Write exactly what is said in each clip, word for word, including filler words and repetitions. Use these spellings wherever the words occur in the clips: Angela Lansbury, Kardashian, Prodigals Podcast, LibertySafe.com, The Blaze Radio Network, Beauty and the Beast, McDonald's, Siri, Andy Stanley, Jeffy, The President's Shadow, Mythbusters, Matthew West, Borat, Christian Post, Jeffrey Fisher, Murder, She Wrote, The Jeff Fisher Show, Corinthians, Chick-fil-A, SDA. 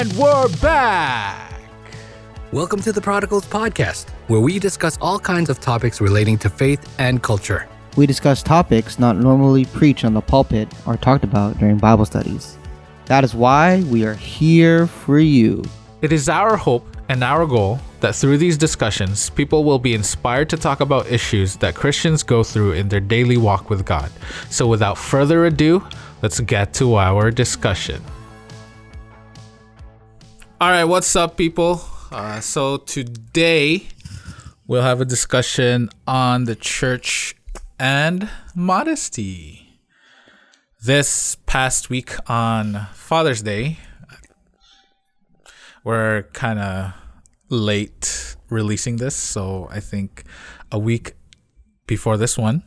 And we're back! Welcome to the Prodigals Podcast, where we discuss all kinds of topics relating to faith and culture. We discuss topics not normally preached on the pulpit or talked about during Bible studies. That is why we are here for you. It is our hope and our goal that through these discussions, people will be inspired to talk about issues that Christians go through in their daily walk with God. So without further ado, let's get to our discussion. All right, what's up, people? Uh, so today we'll have a discussion on the church and modesty. This past week on Father's Day, we're kind of late releasing this, so I think a week before this one,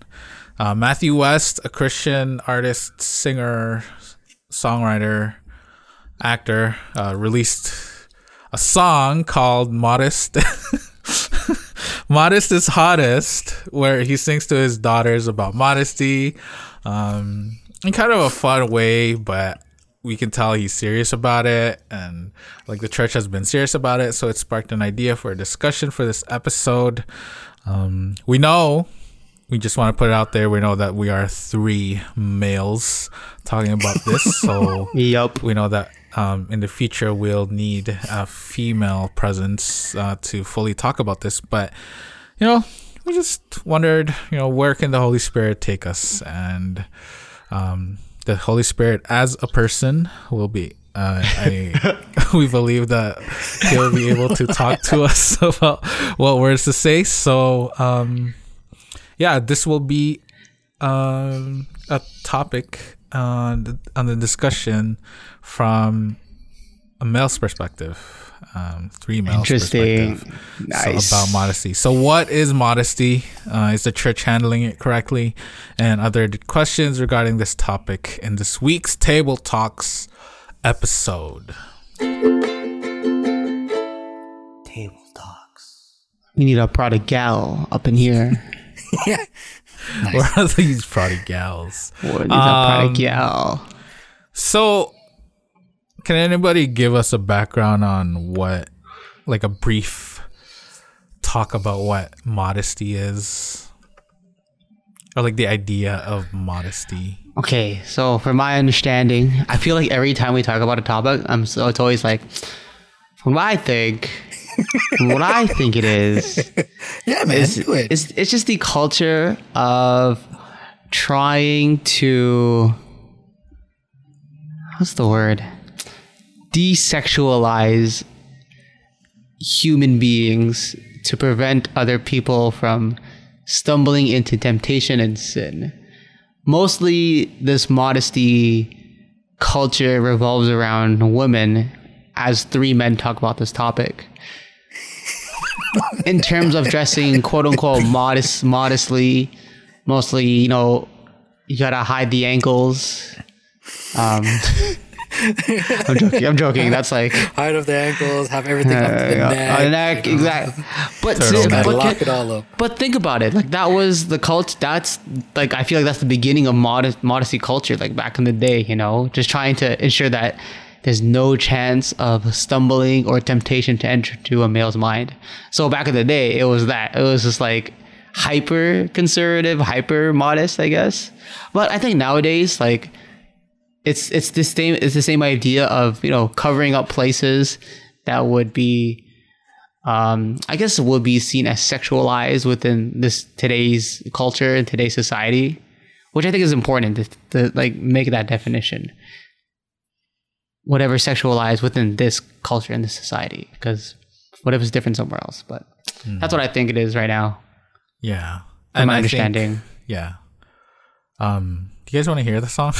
uh, Matthew West, a Christian artist, singer, songwriter, actor, uh, released a song called Modest. Modest is Hottest, where he sings to his daughters about modesty, um, in kind of a fun way, but we can tell he's serious about it, and like the church has been serious about it, so it sparked an idea for a discussion for this episode. Um, we know, we just want to put it out there, we know that we are three males talking about this, so yep. We know that Um, in the future, we'll need a female presence uh, to fully talk about this. But, you know, we just wondered, you know, where can the Holy Spirit take us? And um, the Holy Spirit as a person will be, uh, I, we believe that he'll be able to talk to us about what words to say. So, um, yeah, this will be um, a topic on the, on the discussion from a male's perspective, um, three males' Interesting. Perspective nice. So about modesty. So what is modesty? Uh, is the church handling it correctly? And other questions regarding this topic in this week's Table Talks episode. Table Talks. We need a prodigal up in here. Yeah. Nice. What are these prodigals? What is um, a prodigal? So, can anybody give us a background on what, like a brief talk about what modesty is? Or like the idea of modesty? Okay, so from my understanding, I feel like every time we talk about a topic, I'm so it's always like, from what I think... what I think it is, yeah, man, is, do it. It's, it's just the culture of trying to, what's the word? Desexualize human beings to prevent other people from stumbling into temptation and sin. Mostly this modesty culture revolves around women, as three men talk about this topic. In terms of dressing, quote unquote, modest, modestly, mostly, you know, you gotta hide the ankles. Um, I'm joking. I'm joking. That's like hide of the ankles, have everything uh, up to the uh, neck. Uh, neck, exactly. But, Turtle, but, but lock it all up. But think about it. Like that was the cult. That's like I feel like that's the beginning of modest modesty culture. Like back in the day, you know, just trying to ensure that there's no chance of stumbling or temptation to enter to a male's mind. So back in the day, it was that. It was just like hyper conservative, hyper modest, I guess. But I think nowadays, like it's it's the same it's the same idea of, you know, covering up places that would be, um, I guess, would be seen as sexualized within this today's culture and today's society, which I think is important to, to like make that definition. Whatever sexualized within this culture and this society, because whatever's different somewhere else. But mm. that's what I think it is right now. Yeah, and my I understanding. Think, yeah. Um, do you guys want to hear the song?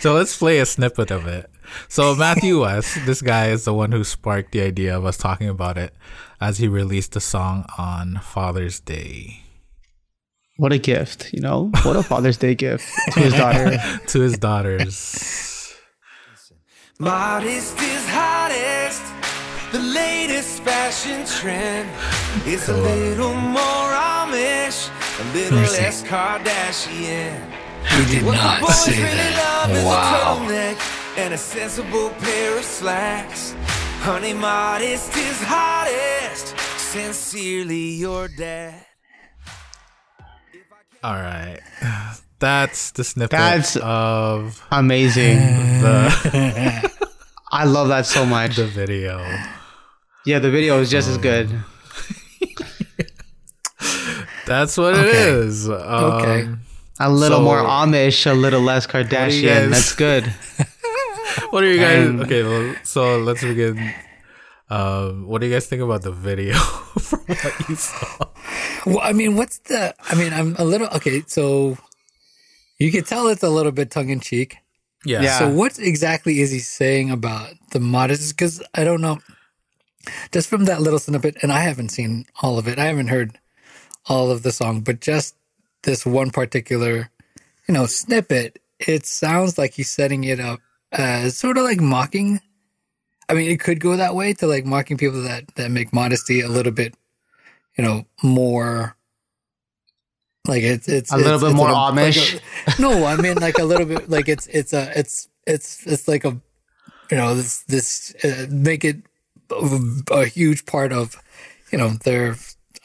So let's play a snippet of it. So Matthew West, this guy is the one who sparked the idea of us talking about it, as he released the song on Father's Day. What a gift, you know? What a Father's Day gift to his daughter. To his daughters. Modest is hottest, the latest fashion trend. It's a little more Amish, a little less Kardashian. He did not say that. Wow. and a sensible pair of slacks. Honey, modest is hottest. Sincerely, your dad. All right. That's the snippet That's of amazing. The I love that so much. The video. Yeah, the video is just um, as good. That's what okay. it is. Um, okay. A little so, more Amish, a little less Kardashian. Guys, that's good. What are you guys? Um, okay, well, so let's begin. Um, what do you guys think about the video from what you saw? Well, I mean, what's the? I mean, I'm a little okay. So you can tell it's a little bit tongue in cheek. Yeah. yeah. So what exactly is he saying about the modest? Because I don't know. Just from that little snippet, and I haven't seen all of it. I haven't heard all of the song, but just this one particular, you know, snippet, it sounds like he's setting it up as sort of like mocking. I mean, it could go that way to like mocking people that, that make modesty a little bit, you know, more like it's, it's a it's, little bit more little, Amish. Like a, no, I mean like a little bit like it's, it's a, it's, it's, it's like a, you know, this, this uh, make it a, a huge part of, you know, their,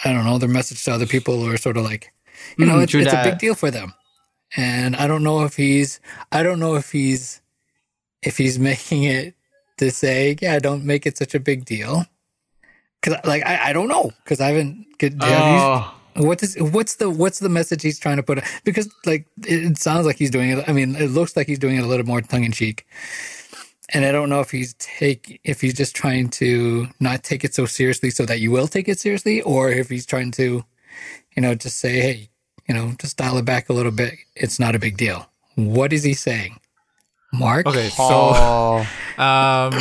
I don't know, their message to other people or sort of like, you know, mm, it's, it's a big deal for them. And I don't know if he's, I don't know if he's, if he's making it to say, yeah, don't make it such a big deal. Cause like, I, I don't know. Cause I haven't, could, oh. what is, what's the, what's the message he's trying to put? Because like, it, it sounds like he's doing it. I mean, it looks like he's doing it a little more tongue in cheek. And I don't know if he's take, if he's just trying to not take it so seriously so that you will take it seriously, or if he's trying to, you know, just say, hey, you know, just dial it back a little bit. It's not a big deal. What is he saying? Mark? Okay, so... Oh. Um,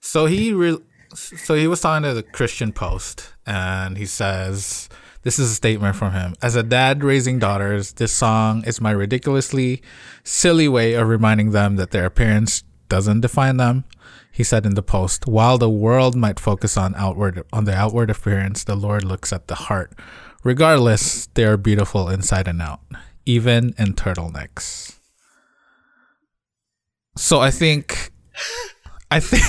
so, he re- so he was talking to the Christian Post, and he says, this is a statement from him. As a dad raising daughters, this song is my ridiculously silly way of reminding them that their appearance doesn't define them. He said in the post, while the world might focus on outward on the outward appearance, the Lord looks at the heart. Regardless, they are beautiful inside and out, even in turtlenecks. So I think, I think,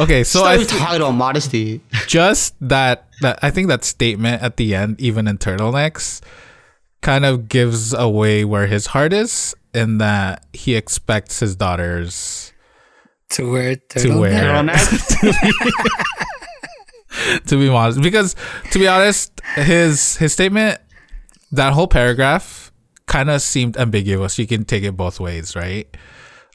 okay. So I th- talking about modesty. Just that, that I think that statement at the end, even in turtlenecks, kind of gives away where his heart is, in that he expects his daughters. To wear turtlenecks. To, to, to be modest. Because, to be honest, his his statement, that whole paragraph, kind of seemed ambiguous. You can take it both ways, right?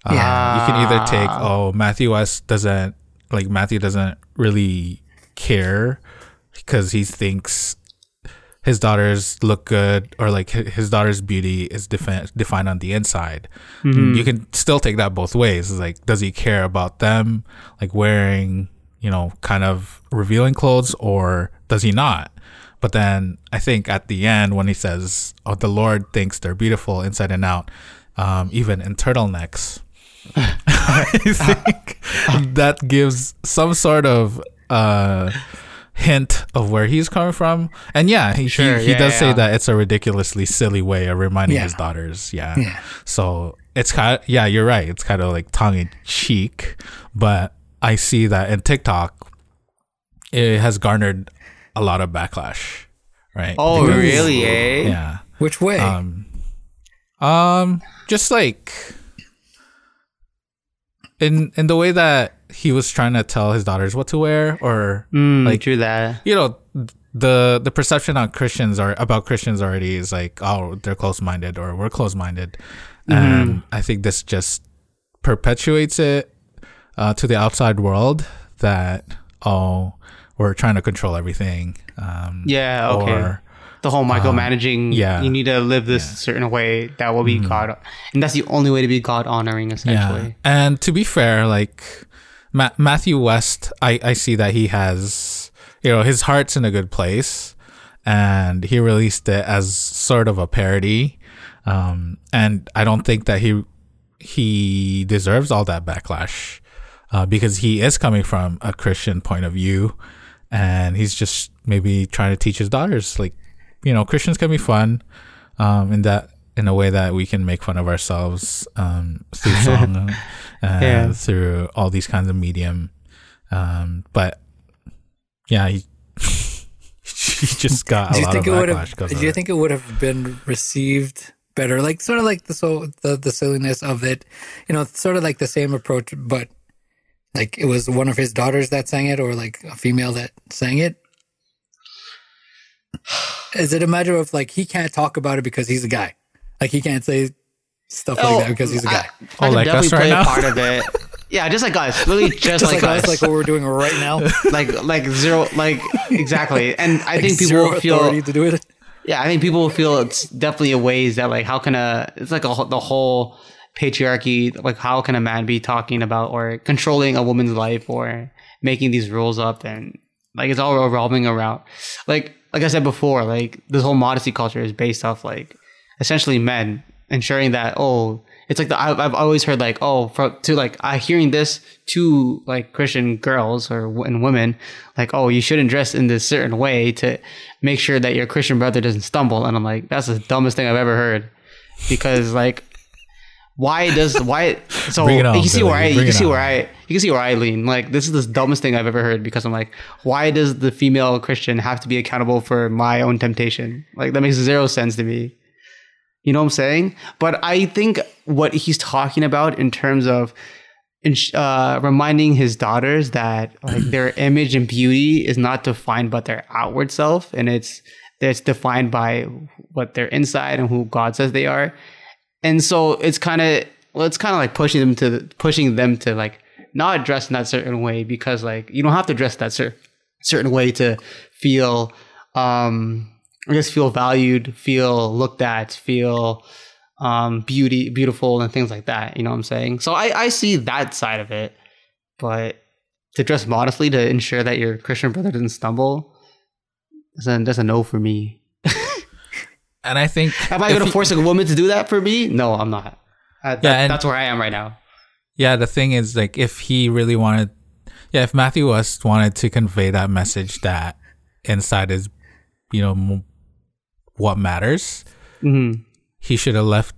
Yeah. Uh, you can either take, oh, Matthew West doesn't, like, Matthew doesn't really care because he thinks his daughters look good, or like his daughter's beauty is defi- defined on the inside. Mm-hmm. You can still take that both ways. It's like, does he care about them, like wearing, you know, kind of revealing clothes, or does he not? But then I think at the end when he says, oh, the Lord thinks they're beautiful inside and out, um, even in turtlenecks, I think that gives some sort of... Uh, hint of where he's coming from. And yeah, he sure, he, he yeah, does yeah. say that it's a ridiculously silly way of reminding yeah. his daughters. Yeah. yeah. So it's kind of, yeah, you're right. It's kind of like tongue in cheek, but I see that in TikTok, it has garnered a lot of backlash, right? Oh, because, really? Eh? Yeah. Which way? Um, um, just like in, in the way that he was trying to tell his daughters what to wear, or mm, like true that. You know, the the perception on Christians or about Christians already is like, oh, they're close-minded, or we're close-minded, mm-hmm. and I think this just perpetuates it uh, to the outside world that, oh, we're trying to control everything. Um, yeah, okay. Or, the whole micromanaging. Um, yeah, you need to live this yeah. certain way that will be mm-hmm. God, and that's the only way to be God honoring, essentially. Yeah. And to be fair, like. Ma- Matthew West, I, I see that he has, you know, his heart's in a good place, and he released it as sort of a parody. Um, and I don't think that he he deserves all that backlash uh, because he is coming from a Christian point of view, and he's just maybe trying to teach his daughters, like, you know, Christians can be fun um, in that in a way that we can make fun of ourselves um, through song, uh, yeah. through all these kinds of medium. Um, but yeah, he, he just got a lot of backlash. Do you think it would have been received better? Like sort of like the so the, the silliness of it, you know, sort of like the same approach, but like it was one of his daughters that sang it, or like a female that sang it. Is it a matter of like he can't talk about it because he's a guy? Like he can't say stuff oh, like that because he's a guy. I, I oh, can like definitely play right a now? part of it. Yeah, just like us, really, just, just like, like us, us, like what we're doing right now. like, like zero, like exactly. And I like think people will feel authority to do it. Yeah, I think people will feel it's definitely a ways that like how can a it's like a, the whole patriarchy, like how can a man be talking about or controlling a woman's life or making these rules up, and like it's all revolving around like. Like I said before, like this whole modesty culture is based off like essentially men ensuring that, oh, it's like the, I've, I've always heard like, oh, from, to like I hearing this to like Christian girls or and women, like, oh, you shouldn't dress in this certain way to make sure that your Christian brother doesn't stumble. And I'm like, that's the dumbest thing I've ever heard, because like, why does why? So on, you can see Billy, where I you can see on. where I you can see where I lean. Like this is the dumbest thing I've ever heard, because I'm like, why does the female Christian have to be accountable for my own temptation? Like that makes zero sense to me. You know what I'm saying? But I think what he's talking about in terms of uh, reminding his daughters that like their image and beauty is not defined by their outward self, and it's it's defined by what they're inside and who God says they are. And so it's kind of well, it's kind of like pushing them to pushing them to like not dress in that certain way, because like you don't have to dress that cer- certain way to feel, um, I guess, feel valued, feel looked at, feel um, beauty, beautiful, and things like that. You know what I'm saying? So I, I see that side of it, but to dress modestly to ensure that your Christian brother doesn't stumble, that's a, that's a no for me. And I think... Am I going to force a woman to do that for me? No, I'm not. Uh, that, yeah, and, that's where I am right now. Yeah, the thing is, like, if he really wanted... Yeah, if Matthew West wanted to convey that message that inside is, you know, m- what matters, mm-hmm. he should have left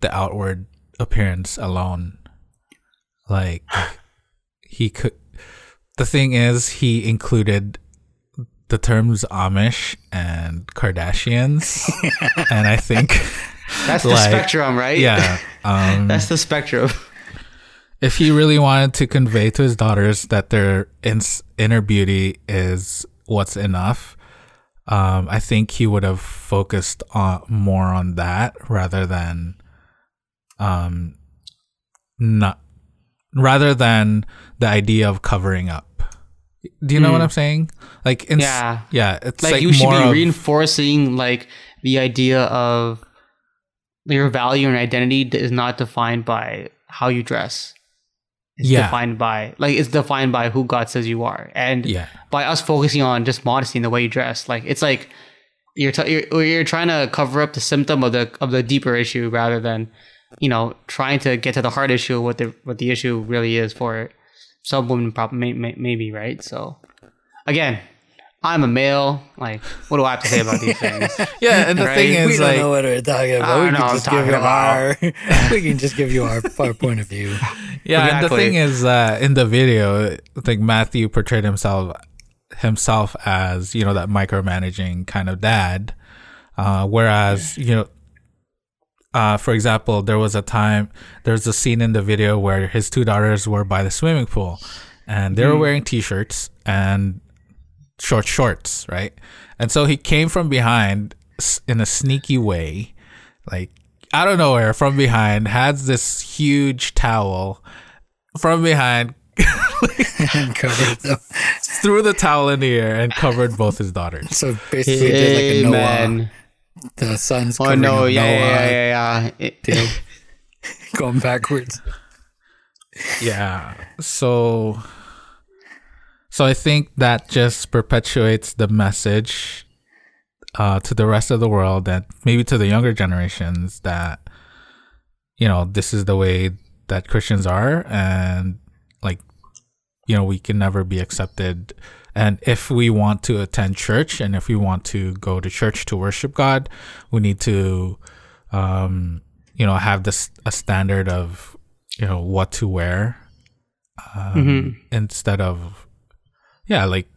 the outward appearance alone. Like, he could... The thing is, he included... the terms Amish and Kardashians, and I think that's like, the spectrum, right? Yeah, um, that's the spectrum. If he really wanted to convey to his daughters that their in- inner beauty is what's enough, um, I think he would have focused on, more on that rather than, um, not rather than the idea of covering up. Do you know mm. what I'm saying? Like, in, yeah, yeah. It's like, like you should be of, reinforcing like the idea of your value and identity is not defined by how you dress. It's yeah. defined by like it's defined by who God says you are, and yeah. by us focusing on just modesty in the way you dress. Like it's like you're t- you're, you're trying to cover up the symptom of the of the deeper issue rather than, you know, trying to get to the heart issue of what the what the issue really is for. Some women problem, may, may, maybe, right? So, again, I'm a male. Like, what do I have to say about these things? Yeah, and the right? thing is, we don't like, know what we're talking about. We can, know, just give you our, we can just give you our, our point of view. Yeah, exactly. And the thing is, uh, in the video, I think Matthew portrayed himself himself as, you know, that micromanaging kind of dad. Uh, whereas, you know, Uh, for example, there was a time, there's a scene in the video where his two daughters were by the swimming pool and they were mm. wearing t-shirts and short shorts, right? And so he came from behind in a sneaky way, like out of nowhere from behind, has this huge towel from behind, and covered them. Threw the towel in the air and covered both his daughters. So basically, hey, did like a Noah. The sun's oh no! Yeah, yeah, yeah, yeah, yeah. Going backwards. Yeah. So, so I think that just perpetuates the message uh, to the rest of the world, and maybe to the younger generations, that you know this is the way that Christians are, and like you know we can never be accepted. And if we want to attend church and if we want to go to church to worship God, we need to um, you know, have this a standard of, you know, what to wear, um, mm-hmm. instead of, yeah, like,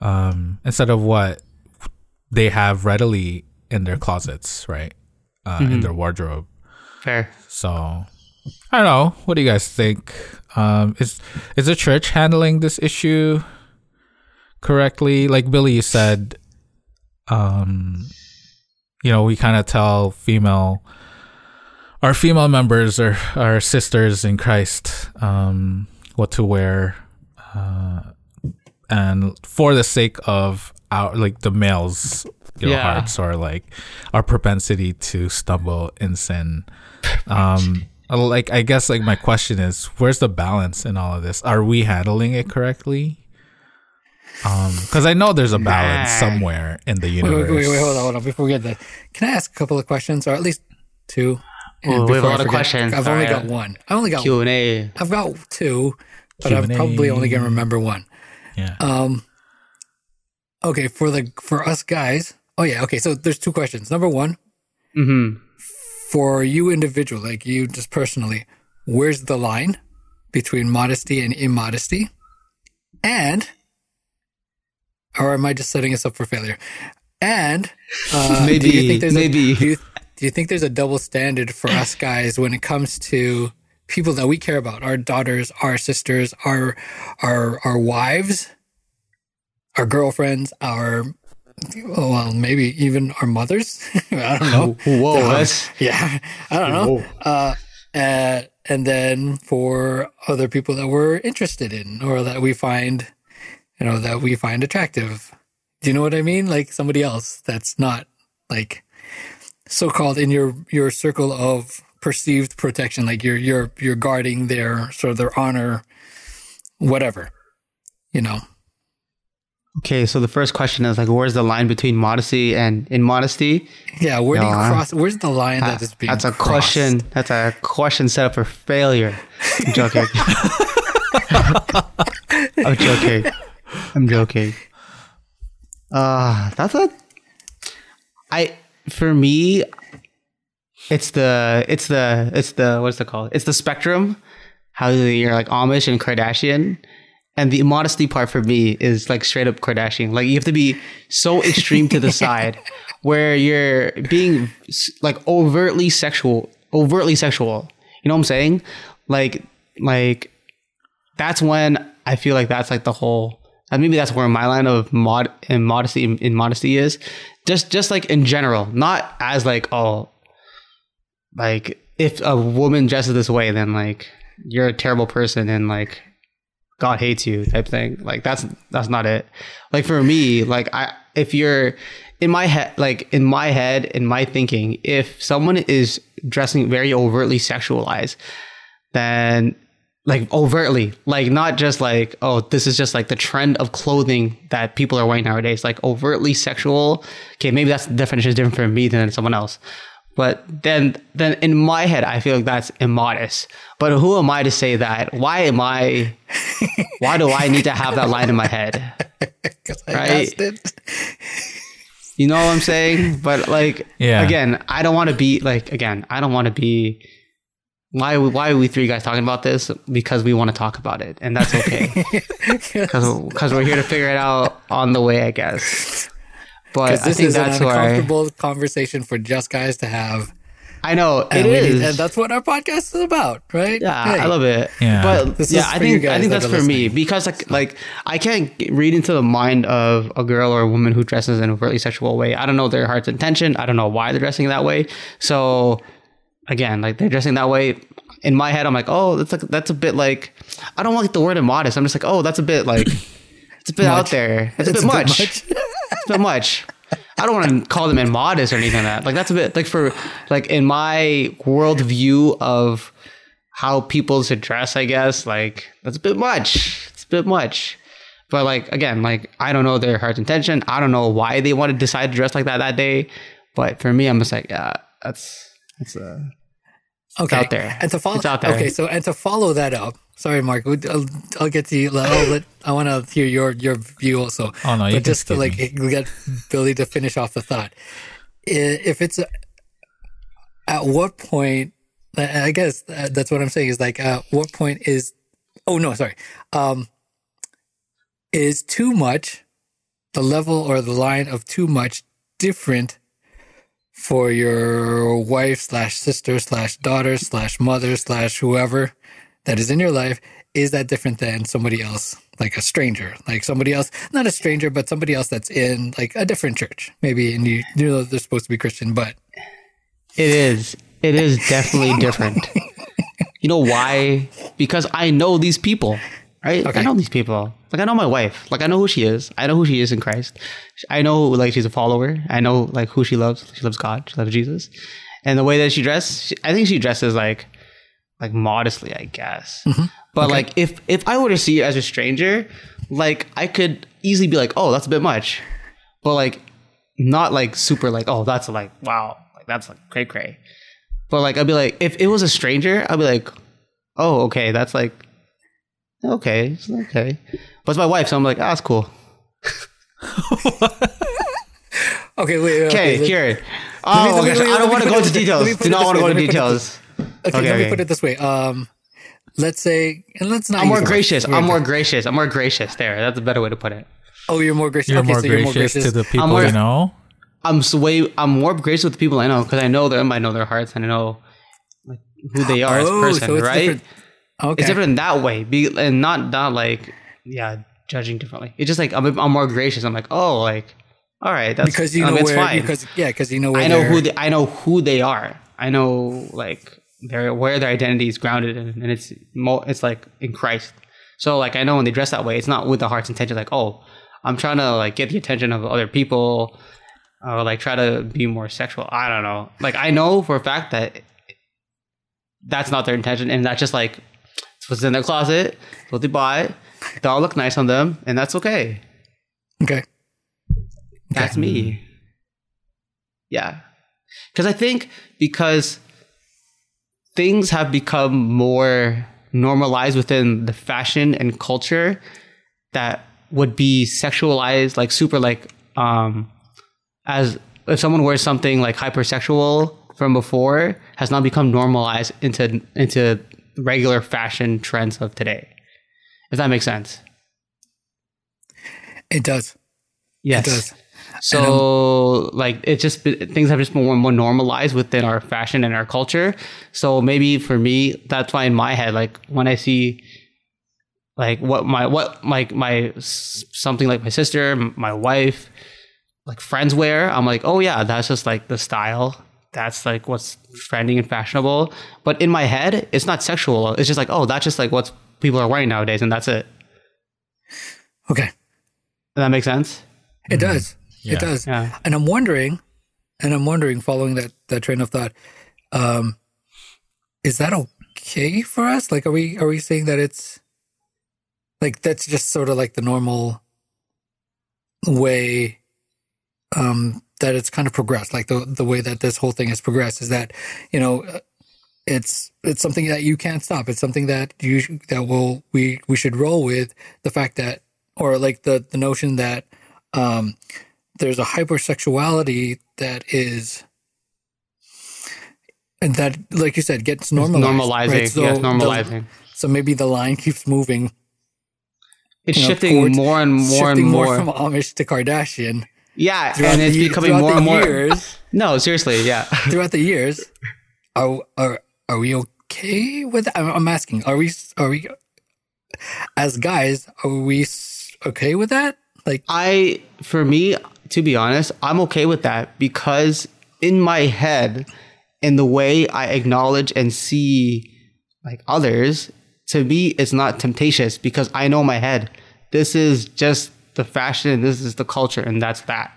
um, instead of what they have readily in their closets, right? Uh, mm-hmm. In their wardrobe. Fair. So, I don't know. What do you guys think? Um, is is the church handling this issue correctly? Like Billy, you said, um, you know, we kind of tell female, our female members or our sisters in Christ, um, what to wear, uh, and for the sake of our, like, the males, you know, yeah. hearts, or like our propensity to stumble in sin. Um, like, I guess, like, my question is, where's the balance in all of this? Are we handling it correctly? Um, because I know there's a balance nah. somewhere in the universe. Wait, wait, wait, hold on, hold on. Before we get there, can I ask a couple of questions, or at least two? Well, we have a lot I of forget, questions. I've All only right. got one. I only got Q and A. I've got two, but Q and A. I'm probably only gonna remember one. Yeah. Um. Okay, for the for us guys. Oh yeah. Okay, so there's two questions. Number one, mm-hmm. for you individual, like you just personally, where's the line between modesty and immodesty, and or am I just setting us up for failure? And uh, maybe, do you think there's maybe. A, do, you, do you think there's a double standard for us guys when it comes to people that we care about? Our daughters, our sisters, our our our wives, our girlfriends, our well, maybe even our mothers. I don't know. Whoa, uh, that's... yeah, I don't know. Uh, and, and then for other people that we're interested in or that we find. You know, that we find attractive. Do you know what I mean? Like somebody else that's not like so-called in your, your circle of perceived protection, like you're you're you're guarding their sort of their honor, whatever. You know. Okay, so the first question is like, where's the line between modesty and immodesty? Yeah, where no, do you cross? I'm, where's the line that, that is being? That's a crossed? question. That's a question set up for failure. I'm joking. I'm joking. I'm joking. Uh, that's a, I, for me, it's the, it's the, it's the, what's it called? It's the spectrum, how you're like Amish and Kardashian. And the immodesty part for me is like straight up Kardashian. Like you have to be so extreme to the side where you're being like overtly sexual, overtly sexual. You know what I'm saying? Like, like that's when I feel like that's like the whole, and maybe that's where my line of mod and modesty in modesty is just, just like in general, not as like, oh, like if a woman dresses this way, then like you're a terrible person and like God hates you type thing. Like that's, that's not it. Like for me, like I, if you're in my head, like in my head, in my thinking, if someone is dressing very overtly sexualized, then like overtly, like not just like, oh, this is just like the trend of clothing that people are wearing nowadays, like overtly sexual. Okay, maybe that's the definition is different for me than someone else. But then then in my head, I feel like that's immodest. But who am I to say that? Why am I, why do I need to have that line in my head? Because I asked it. You know what I'm saying? But like, yeah. again, I don't want to be like, again, I don't want to be Why why are we three guys talking about this? Because we want to talk about it, and that's okay. Because we're here to figure it out on the way, I guess. But this I think is that's an uncomfortable why, conversation for just guys to have. I know, it and is. And that's what our podcast is about, right? Yeah, hey. I love it. Yeah. But this yeah, I think, I think that's that for listening. me. Because like, like I can't read into the mind of a girl or a woman who dresses in an overtly sexual way. I don't know their heart's intention. I don't know why they're dressing that way. So... Again, like they're dressing that way. In my head, I'm like, oh, that's like that's a bit like. I don't like the word immodest. I'm just like, oh, that's a bit like. It's a bit much. out there. It's, it's a bit much. much. It's a bit much. I don't want to call them immodest or anything like that. Like that's a bit like for like in my worldview of how people should dress. I guess like that's a bit much. It's a bit much. But like again, like I don't know their heart's intention. I don't know why they want to decide to dress like that that day. But for me, I'm just like, yeah, that's that's a. Okay. It's out there. And to follow, it's out there. Okay, so and to follow that up, sorry, Mark, I'll, I'll get to you. I'll let, I want to hear your, your view also. Oh no, but you just to like me. Get Billy to finish off the thought. If it's, a, at what point, I guess that's what I'm saying is like, at what point is, oh no, sorry. Um, is too much, the level or the line of too much different for your wife slash sister slash daughter slash mother slash whoever that is in your life? Is that different than somebody else, like a stranger, like somebody else, not a stranger, but somebody else that's in like a different church, maybe, and you, you know they're supposed to be Christian, but... It is. It is definitely different. You know why? Because I know these people, right? Okay. I know these people. Like, I know my wife. Like, I know who she is. I know who she is in Christ. I know, like, she's a follower. I know, like, who she loves. She loves God. She loves Jesus. And the way that she dresses, I think she dresses, like, like modestly, I guess. Mm-hmm. But, okay. like, if, if I were to see her as a stranger, like, I could easily be like, oh, that's a bit much. But, like, not, like, super, like, oh, that's, like, wow. Like, that's, like, cray-cray. But, like, I'd be like, if it was a stranger, I'd be like, oh, okay, that's, like, okay, it's okay. But it's my wife, so I'm like, ah, oh, it's cool. Okay, wait. Okay, Kieran. Oh, me, gosh, me, I don't want to go into details. Do not want to go into details. Okay, okay, let me put it this way. Um, let's say, and let's not. I'm more gracious. I'm more gracious. I'm more gracious. There, that's a better way to put it. Oh, you're more gracious. You're, okay, more, so gracious, you're more gracious to the people more, you know. I'm so way. I'm more gracious with the people I know because I know them. I know their hearts, and I know like, who they are oh, as a person. So it's right? Different. Okay. It's different in that way, be, and not not like yeah, judging differently. It's just like I'm, I'm more gracious. I'm like, oh, like all right, that's because you know um, where, fine. Because yeah, because you know where I know who they, I know who they are. I know like their where their identity is grounded in, and it's mo- it's like in Christ. So like I know when they dress that way, it's not with the heart's intention. Like oh, I'm trying to like get the attention of other people, or like try to be more sexual. I don't know. Like I know for a fact that that's not their intention, and that's just like. What's in their closet, what they buy, they all look nice on them, and that's okay. Okay. That's okay. me. Yeah. Because I think because things have become more normalized within the fashion and culture that would be sexualized, like super like, um, as if someone wears something like hypersexual from before, has now become normalized into into... regular fashion trends of today, if that makes sense. It does. Yes. It does. So, like, it just things have just been more, more normalized within our fashion and our culture. So maybe for me, that's why in my head, like, when I see, like, what my what like my something like my sister, my wife, like friends wear, I'm like, oh yeah, that's just like the style. That's like what's trending and fashionable. But in my head, it's not sexual. It's just like, oh, that's just like what people are wearing nowadays. And that's it. Okay. Does that make sense? It mm-hmm. does. Yeah. It does. Yeah. And I'm wondering, and I'm wondering following that, that train of thought, um, is that okay for us? Like, are we, are we saying that it's like, that's just sort of like the normal way, um, that it's kind of progressed, like the the way that this whole thing has progressed is that, you know, it's it's something that you can't stop. It's something that you that will we we should roll with the fact that, or like the the notion that um, there's a hypersexuality that is, and that like you said gets normalized. Normalizing, right? So yes, normalizing. The, so maybe the line keeps moving. It's you know, shifting towards, more and more and more. Shifting more from Amish to Kardashian. Yeah, throughout and it's the, becoming more and more. Years, no, seriously, yeah. Throughout the years, are are are we okay with that? I'm, I'm asking, are we are we as guys, are we okay with that? Like, I, for me, to be honest, I'm okay with that because in my head, in the way I acknowledge and see like others, to me, it's not temptatious because I know my head. This is just. The fashion, this is the culture, and that's that.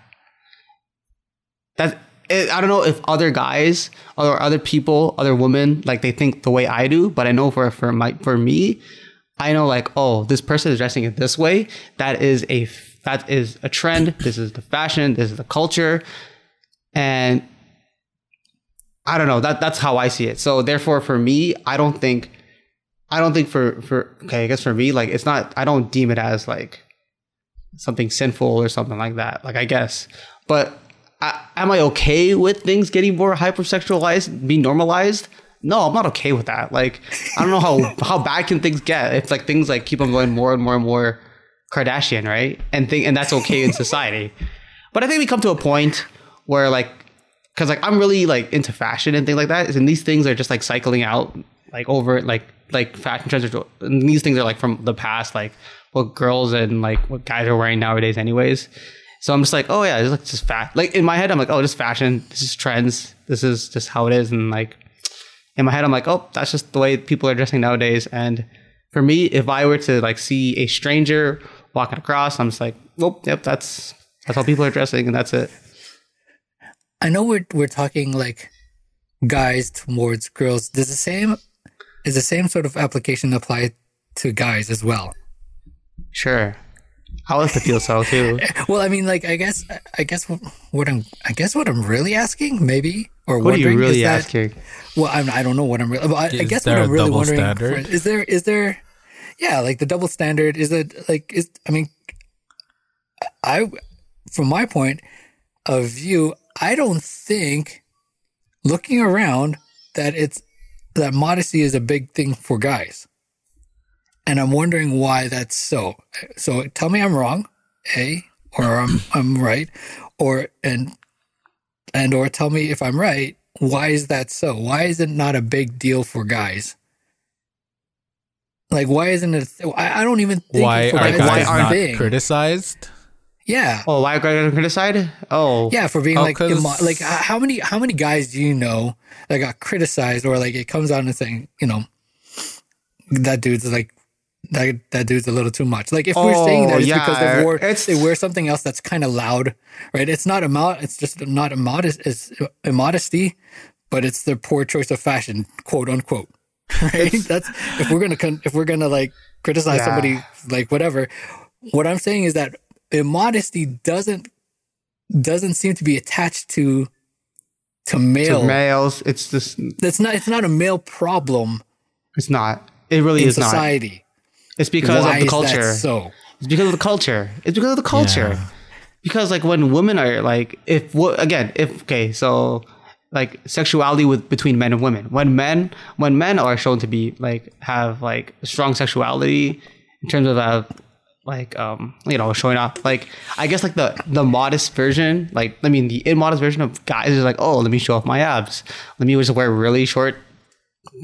That's it. I don't know if other guys or other people, other women, like they think the way I do, but I know for for my for me, I know like, oh, this person is dressing it this way. That is a that is a trend. This is the fashion. This is the culture, and I don't know. That that's how I see it. So therefore, for me, I don't think, I don't think for for okay, I guess for me, like it's not. I don't deem it as like. Something sinful or something like that, like I guess. But I, am I okay with things getting more hypersexualized, being normalized? No, I'm not okay with that. Like, I don't know how, how bad can things get if like things like keep on going more and more and more Kardashian, right? And thing, and that's okay in society. But I think we come to a point where like, cause like I'm really like into fashion and things like that. And these things are just like cycling out, like over like, like fashion trends. Are, and these things are like from the past, like what girls and like what guys are wearing nowadays anyways. So I'm just like, oh yeah, it's like just fat. Like in my head, I'm like, oh, this is fashion. This is trends. This is just how it is. And like, in my head, I'm like, oh, that's just the way people are dressing nowadays. And for me, if I were to like see a stranger walking across, I'm just like, well, yep, that's that's how people are dressing, and that's it. I know we're we're talking like guys towards girls. Does the same is the same sort of application apply to guys as well? Sure, I like to feel so too. Well, I mean, like, I guess, I guess what I'm, I guess what I'm really asking, maybe. Or what are you really is that, asking? Well, I'm, I don't know what I'm really. Well, I, I guess what I'm really wondering standard? is there is there, yeah, like the double standard is that like is I mean, I from my point of view, I don't think looking around that it's that modesty is a big thing for guys, and I'm wondering why that's so. So tell me I'm wrong, A, or I'm I'm right, or and. And or tell me if I'm right, why is that so? Why is it not a big deal for guys? Like, why isn't it? Th- I don't even think why for are guys, guys why not thing. criticized? Yeah. Oh, why are guys criticized? Oh, yeah, for being oh, like, immo- like how many how many guys do you know that got criticized or like it comes out and saying, you know, that dude's like that that dude's a little too much. Like if oh, we're saying that, it's yeah. because they wore it's, they wear something else that's kind of loud, right? It's not a mo- It's just not a modest. It's immodesty, but it's their poor choice of fashion, quote unquote. Right? That's if we're gonna con- if we're gonna like criticize yeah. somebody like whatever. What I'm saying is that immodesty doesn't doesn't seem to be attached to to male to males. It's just that's not. It's not a male problem. It's not. It really in is society. Not. It's because Why of the culture. So? It's because of the culture. It's because of the culture. Yeah. Because like when women are like, if again, if okay, so like sexuality with between men and women. When men, when men are shown to be like have like strong sexuality in terms of uh, like um you know showing off. Like I guess like the the modest version, like I mean the immodest version of guys is like, oh, let me show off my abs. Let me just wear really short.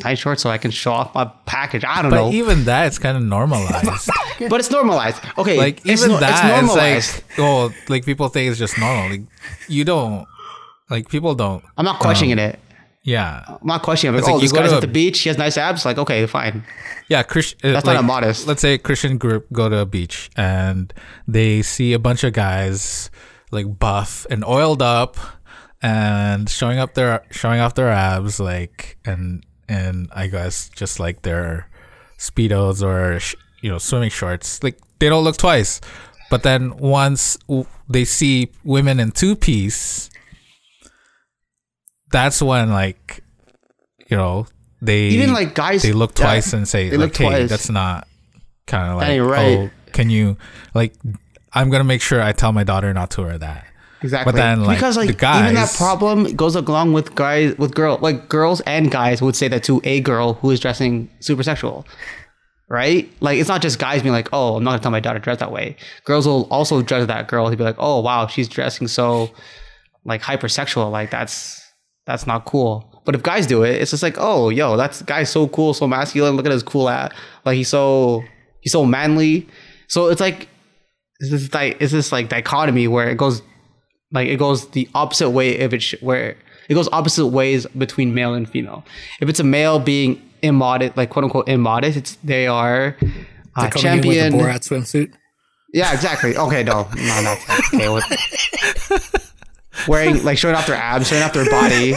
Tight shorts so I can show off my package. I don't but know. But even that, it's kind of normalized. But it's normalized. Okay. Like it's even no, that, it's, it's like, oh, like people think it's just normal. Like you don't, like people don't. I'm not questioning um, it. Yeah. I'm not questioning it. Like, like, oh, this guy's at the beach. He has nice abs. Like, okay, fine. Yeah. Christ- That's like, not immodest. Let's say a Christian group go to a beach and they see a bunch of guys like buff and oiled up and showing up their, showing off their abs. Like, and, And I guess just like their Speedos or, sh- you know, swimming shorts, like they don't look twice. But then once w- they see women in two piece, that's when like, you know, they even like guys, they look twice yeah, and say, like, hey, twice. That's not kind of like, hey, right. oh, can you like, I'm going to make sure I tell my daughter not to wear that. Exactly. But then, like, because like the guys, even that problem goes along with guys with girl like girls and guys would say that to a girl who is dressing super sexual, right? Like it's not just guys being like, oh, I'm not gonna tell my daughter to dress that way. Girls will also judge that girl. They'd be like, oh wow, she's dressing so like hypersexual. Like that's that's not cool. But if guys do it, it's just like, oh yo, that's guy's so cool, so masculine. Look at his cool ass. Like he's so he's so manly. So it's like it's this like it's this like dichotomy where it goes. Like it goes the opposite way if it sh- where it goes opposite ways between male and female. If it's a male being immodest, like quote unquote immodest, it's they are uh, they champion. With a Borat swimsuit. Yeah, exactly. Okay, no, no, no. Okay, with wearing like showing off their abs, showing off their body.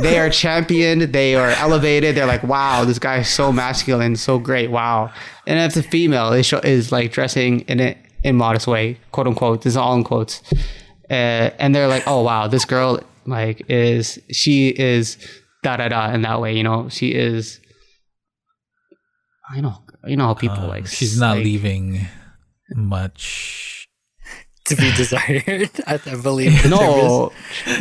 They are championed. They are elevated. They're like, wow, this guy is so masculine, so great. Wow. And if the female is is like dressing in an immodest way, quote unquote. This is all in quotes. Uh, and they're like, oh wow, this girl like is she is da da da in that way, you know. She is, I know, you know how people um, like. She's not like, leaving much to be desired. I, I believe. No,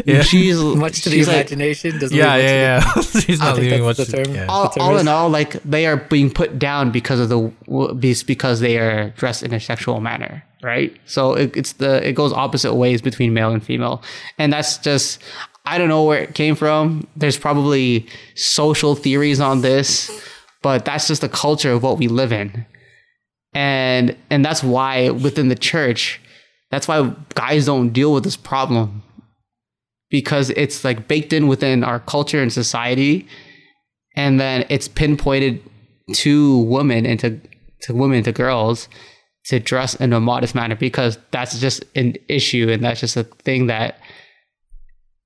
yeah. she's much to she's the imagination. Like, doesn't yeah, yeah, yeah. The, she's not leaving much. The term, yeah. all, the term all in all, like they are being put down because of the because they are dressed in a sexual manner, right? So it, it's the it goes opposite ways between male and female, and that's just. I don't know where it came from. There's probably social theories on this, but that's just the culture of what we live in. And and that's why within the church, that's why guys don't deal with this problem, because it's like baked in within our culture and society. And then it's pinpointed to women and to, to women, to girls, to dress in a modest manner, because that's just an issue. And that's just a thing that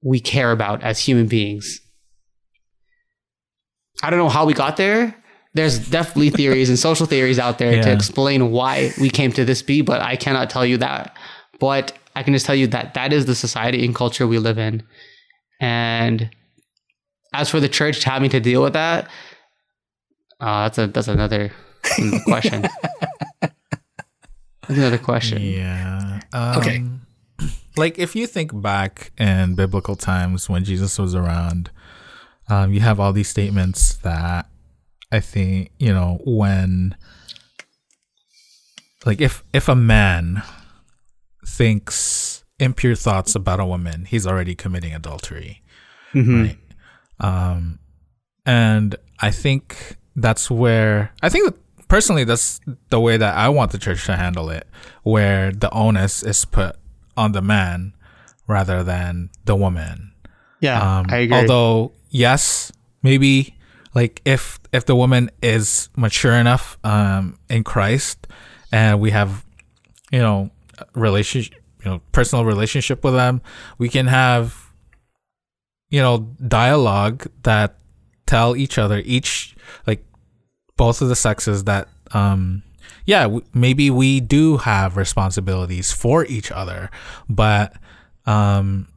we care about as human beings. I don't know how we got there. There's definitely theories and social theories out there yeah. to explain why we came to this be, but I cannot tell you that. But I can just tell you that that is the society and culture we live in. And as for the church having to deal with that, uh, that's a, that's another question. That's another question. Yeah. Um, okay. Like, if you think back in biblical times when Jesus was around, um, you have all these statements that I think, you know, when, like, if if a man thinks impure thoughts about a woman, he's already committing adultery, mm-hmm. right? Um, and I think that's where, I think that personally, that's the way that I want the church to handle it, where the onus is put on the man rather than the woman. Yeah, um, I agree. Although, yes, maybe like if if the woman is mature enough um, in Christ, and we have, you know, relationship, you know, personal relationship with them, we can have, you know, dialogue that tell each other, each like both of the sexes that. Um, Yeah, maybe we do have responsibilities for each other, but um,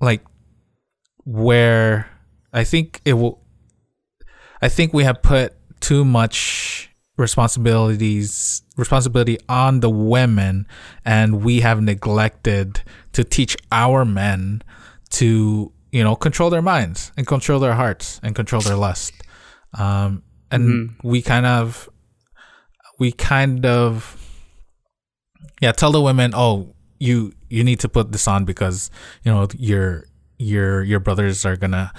like where I think it will, I think we have put too much responsibilities responsibility on the women, and we have neglected to teach our men to, you know, control their minds and control their hearts and control their lust, um, and mm-hmm. we kind of. We kind of, yeah, tell the women, oh, you you need to put this on because, you know, your your your brothers are gonna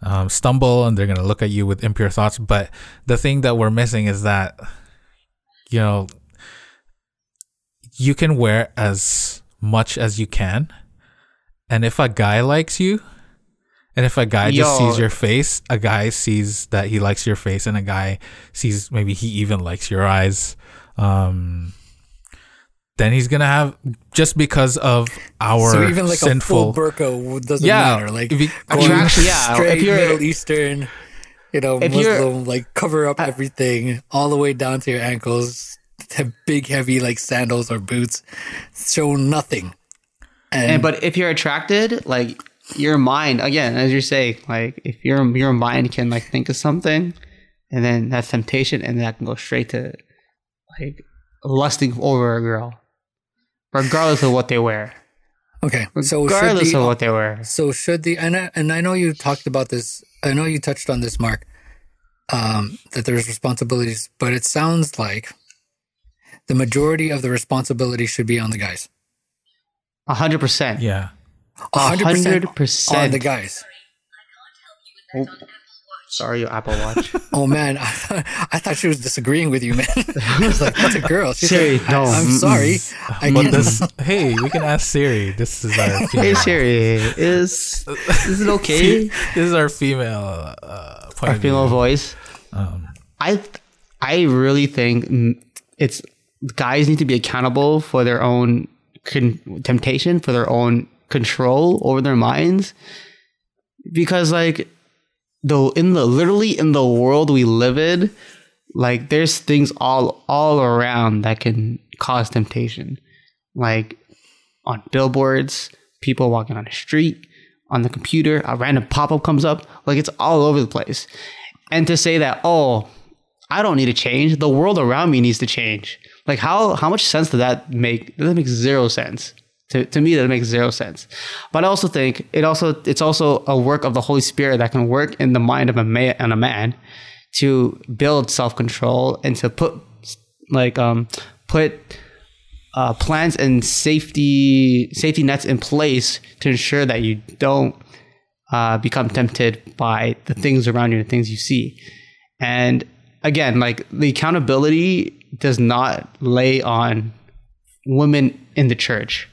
um, stumble and they're gonna look at you with impure thoughts. But the thing that we're missing is that, you know, you can wear as much as you can, and if a guy likes you, and if a guy Yo. just sees your face, a guy sees that he likes your face, and a guy sees maybe he even likes your eyes, um, then he's gonna have, just because of our so even like sinful, a full burqa doesn't yeah, matter. Like if you, actually, yeah, straight if you're Middle Eastern, you know, Muslim, like cover up everything all the way down to your ankles, have big heavy like sandals or boots, show nothing. And, and but if you're attracted, like. Your mind, again, as you say, like if your your mind can like think of something, and then that's temptation, and that can go straight to like lusting over a girl, regardless of what they wear. Okay, so regardless the, of what they wear. So should the and I, and I know you talked about this. I know you touched on this, Mark. Um, that there's responsibilities, but it sounds like the majority of the responsibility should be on the guys. A hundred percent. Yeah. one hundred percent on the guys. Sorry, I can't help you with that oh. on Apple Watch. Sorry, your Apple Watch. Oh, man. I thought, I thought she was disagreeing with you, man. I was like, that's a girl. She's Siri, like, no. I, I'm sorry. I can't. This, hey, we can ask Siri. This is our female. Hey, Siri. Is, is it okay? This is our female uh, point Our female voice. Um, I, I really think it's guys need to be accountable for their own con- temptation, for their own control over their minds, because like though in the literally in the world we live in, like there's things all all around that can cause temptation, like on billboards, people walking on the street, on the computer, a random pop-up comes up, like it's all over the place. And to say that, oh, I don't need to change, the world around me needs to change, like how how much sense does that make? That makes zero sense. To, to me, that makes zero sense. But I also think it also it's also a work of the Holy Spirit that can work in the mind of a man and a man to build self-control and to put like um put uh, plans and safety safety nets in place to ensure that you don't uh, become tempted by the things around you, the things you see. And again, like the accountability does not lay on women in the church,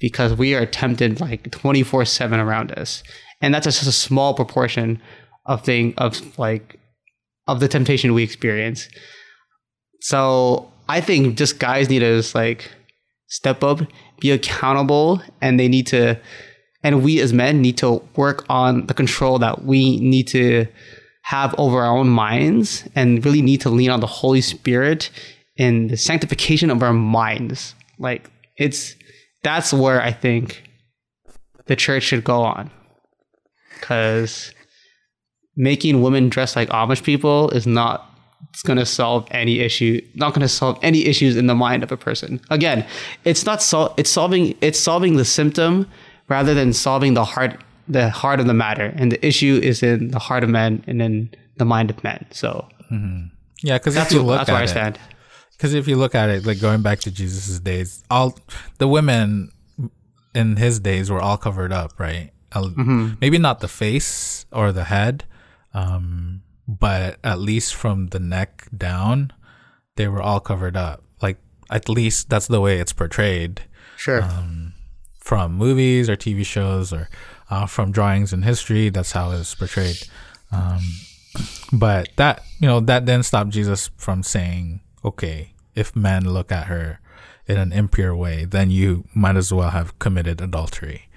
because we are tempted like twenty-four seven around us. And that's just a small proportion of thing of like of the temptation we experience. So I think just guys need to just like step up, be accountable, and they need to, and we as men need to work on the control that we need to have over our own minds, and really need to lean on the Holy Spirit in the sanctification of our minds. Like it's, that's where I think the church should go on, because making women dress like Amish people is not it's going to solve any issue. Not going to solve any issues in the mind of a person. Again, it's not sol- It's solving. It's solving the symptom rather than solving the heart. The heart of the matter, and the issue is in the heart of men and in the mind of men. So mm-hmm. yeah, because that's, if you look that's at where it, I stand. Because if you look at it, like going back to Jesus's days, all the women in his days were all covered up, right? Mm-hmm. Maybe not the face or the head, um, but at least from the neck down, they were all covered up. Like at least that's the way it's portrayed. Sure. Um, from movies or T V shows, or uh, from drawings in history, that's how it's portrayed. Um, but that you know that didn't stop Jesus from saying, okay, if men look at her in an impure way, then you might as well have committed adultery.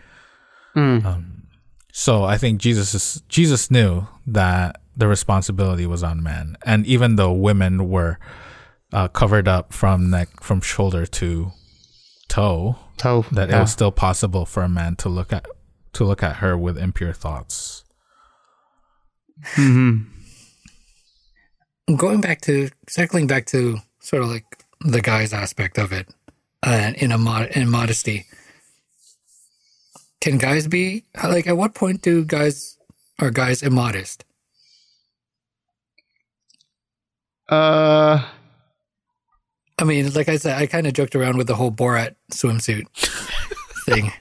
Mm. Um, so I think Jesus is, Jesus knew that the responsibility was on men, and even though women were uh, covered up from neck, from shoulder to toe, toe that yeah. it was still possible for a man to look at to look at her with impure thoughts. Mm-hmm. Going back to, circling back to sort of like the guy's aspect of it, uh, in a mod- in modesty, can guys be, like at what point do guys, are guys immodest? Uh, I mean, like I said, I kind of joked around with the whole Borat swimsuit thing.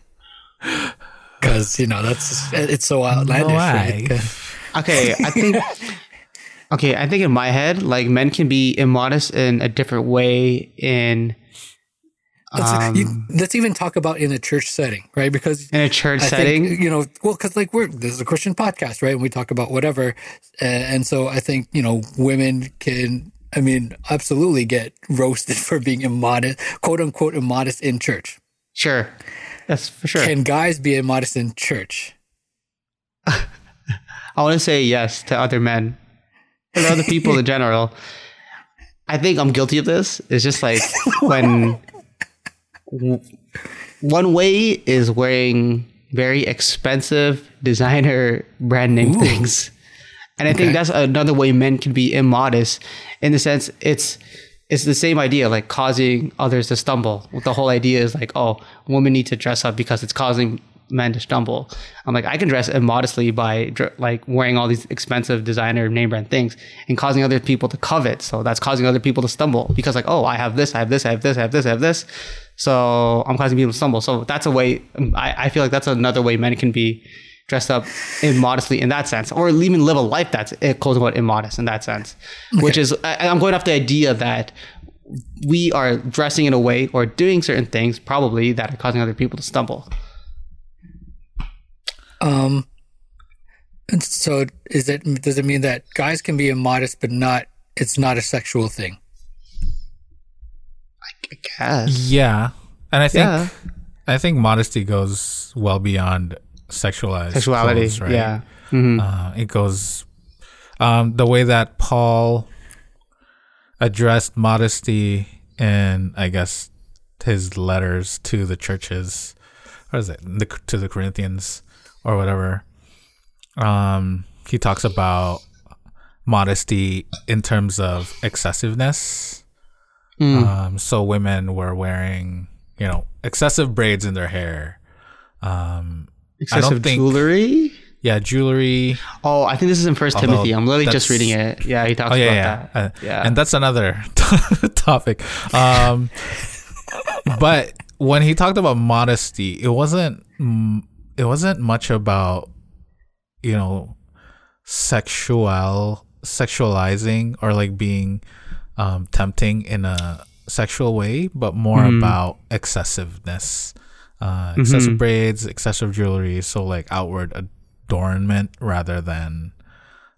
Because, you know, that's, it's so outlandish. Right? Okay, I think... Okay, I think in my head, like men can be immodest in a different way. In um, let's, you, let's even talk about in a church setting, right? Because in a church I setting, think, you know, well, because like we're this is a Christian podcast, right? And we talk about whatever, uh, and so I think you know, women can, I mean, absolutely get roasted for being immodest, quote unquote, immodest in church. Sure, that's for sure. Can guys be immodest in church? I want to say yes to other men. And other people in general. I think I'm guilty of this. It's just like when one way is wearing very expensive designer brand name Ooh. Things. And I okay. think that's another way men can be immodest, in the sense it's it's the same idea, like causing others to stumble. The whole idea is like, oh, women need to dress up because it's causing men to stumble. I'm like, I can dress immodestly by like wearing all these expensive designer name brand things and causing other people to covet. So that's causing other people to stumble, because like, oh, I have this, I have this, I have this, I have this, I have this. So I'm causing people to stumble. So that's a way, I, I feel like that's another way men can be dressed up immodestly in that sense, or even live a life that's quote unquote immodest in that sense, okay. which is, I, I'm going off the idea that we are dressing in a way or doing certain things probably that are causing other people to stumble. Um, and so is it, does it mean that guys can be immodest, but not, it's not a sexual thing? I guess. Yeah. And I think, yeah. I think modesty goes well beyond sexualized sexuality, clothes, right? Yeah. Mm-hmm. Uh, it goes, um, the way that Paul addressed modesty in, I guess, his letters to the churches, or is it the, to the Corinthians? Or whatever. Um, he talks about modesty in terms of excessiveness. Mm. Um, so women were wearing you know, excessive braids in their hair. Um, excessive I don't think, jewelry? Yeah, jewelry. Oh, I think this is in First Although Timothy. I'm literally just reading it. Yeah, he talks oh, yeah, about yeah. that. Uh, yeah. And that's another topic. Um, but when he talked about modesty, it wasn't it wasn't much about, you know, sexual sexualizing or like being um, tempting in a sexual way, but more mm. about excessiveness, uh, excessive mm-hmm. braids, excessive jewelry. So like outward adornment rather than,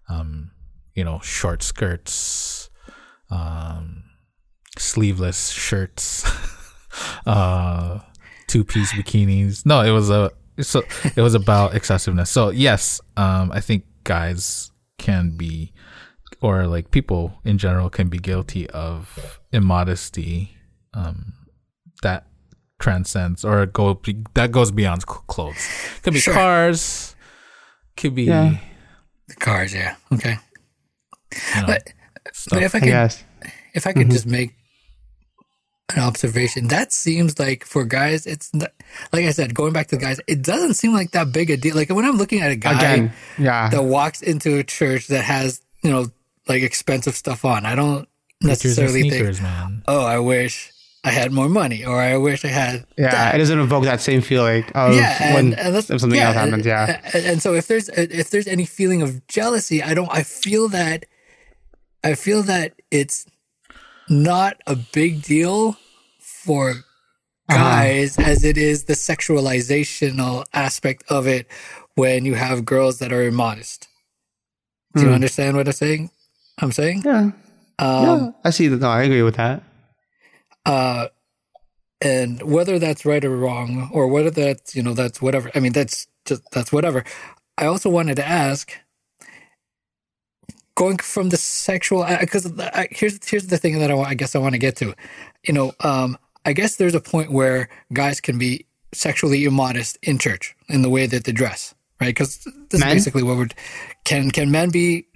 um, you know, short skirts, um, sleeveless shirts, uh, two-piece bikinis. No, it was a so it was about excessiveness. So yes, um, I think guys can be, or like people in general can be guilty of immodesty um, that transcends or go that goes beyond clothes. Could be sure. cars. Could be yeah. the cars. Yeah. Okay. You know, but, but if I could, I if I could mm-hmm. just make an observation, that seems like for guys, it's not, like I said, going back to guys, it doesn't seem like that big a deal. Like when I'm looking at a guy Again, yeah. that walks into a church that has, you know, like expensive stuff on, I don't necessarily sneakers, think, man. Oh, I wish I had more money, or I wish I had. Yeah, that. It doesn't evoke that same feeling of yeah, and, when and if something yeah, else happens. And, yeah, and, and so if there's if there's any feeling of jealousy, I don't. I feel that. I feel that it's not a big deal for guys uh-huh. as it is the sexualizational aspect of it when you have girls that are immodest. Do mm. you understand what I'm saying? I'm saying? Yeah. Um, yeah. I see that. No, I agree with that. Uh, and whether that's right or wrong, or whether that's, you know, that's whatever. I mean, that's just, that's whatever. I also wanted to ask, going from the sexual, because here's here's the thing that I, I guess I want to get to. You know, um, I guess there's a point where guys can be sexually immodest in church in the way that they dress, right? Because this men? is basically what we're. Can can men be,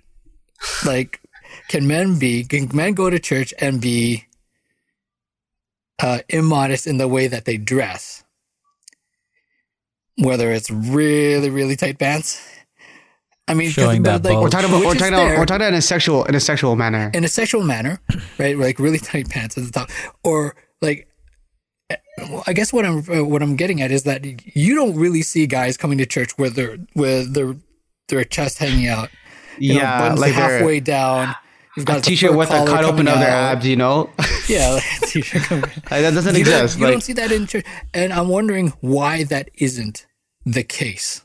like, can men be can men go to church and be uh, immodest in the way that they dress? Whether it's really really tight pants. I mean, showing that like, we're talking about we're talking about, we're talking about in a sexual in a sexual manner. In a sexual manner, right? Like really tight pants at the top, or like, I guess what I'm what I'm getting at is that you don't really see guys coming to church with their with their their chest hanging out, you yeah, know, buns like halfway down. You've got a t-shirt with a cut open of their abs, you know. Yeah, like a t-shirt coming. That doesn't you exist. Don't, like, you don't see that in church, and I'm wondering why that isn't the case.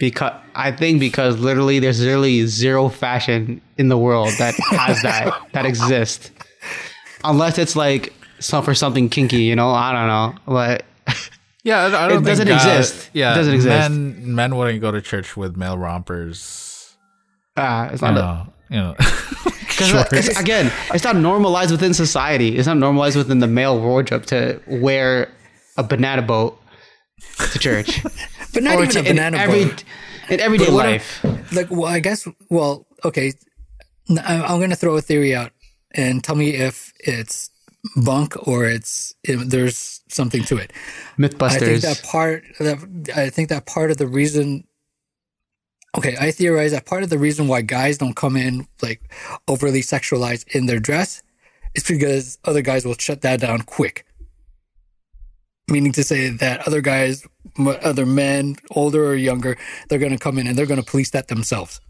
Because I think because literally there's literally zero fashion in the world that has that that exists, unless it's like some for something kinky, you know. I don't know, but yeah, I don't it doesn't God, exist. Yeah, it doesn't exist. Men, men wouldn't go to church with male rompers. Ah, uh, it's not. You know, because you know. It's, again, it's not normalized within society. It's not normalized within the male wardrobe to wear a banana boat to church. But not or even a banana in every, boat. In everyday but life. I, like, well, I guess, well, okay, I'm going to throw a theory out and tell me if it's bunk or it's if there's something to it. Mythbusters. I think that part, that, I think that part of the reason, okay, I theorize that part of the reason why guys don't come in, like, overly sexualized in their dress is because other guys will shut that down quick. Meaning to say that other guys, other men, older or younger, they're going to come in and they're going to police that themselves.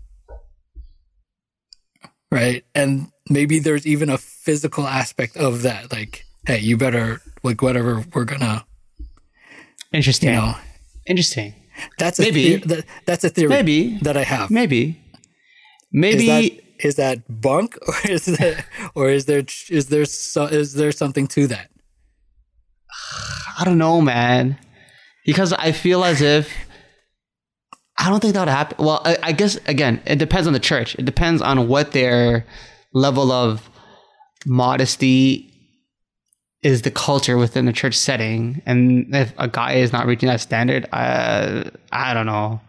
Right? And maybe there's even a physical aspect of that. Like, hey, you better, like, whatever, we're going to. Interesting. You know, Interesting. That's a, maybe. The, that, that's a theory maybe. that I have. Maybe. Maybe. Is that, is that bunk? Or is that, or is there, is there, so, is there something to that? I don't know, man, because I feel as if I don't think that would happen. Well, I, I guess, again, it depends on the church. It depends on what their level of modesty is, the culture within the church setting. And if a guy is not reaching that standard, I, I don't know.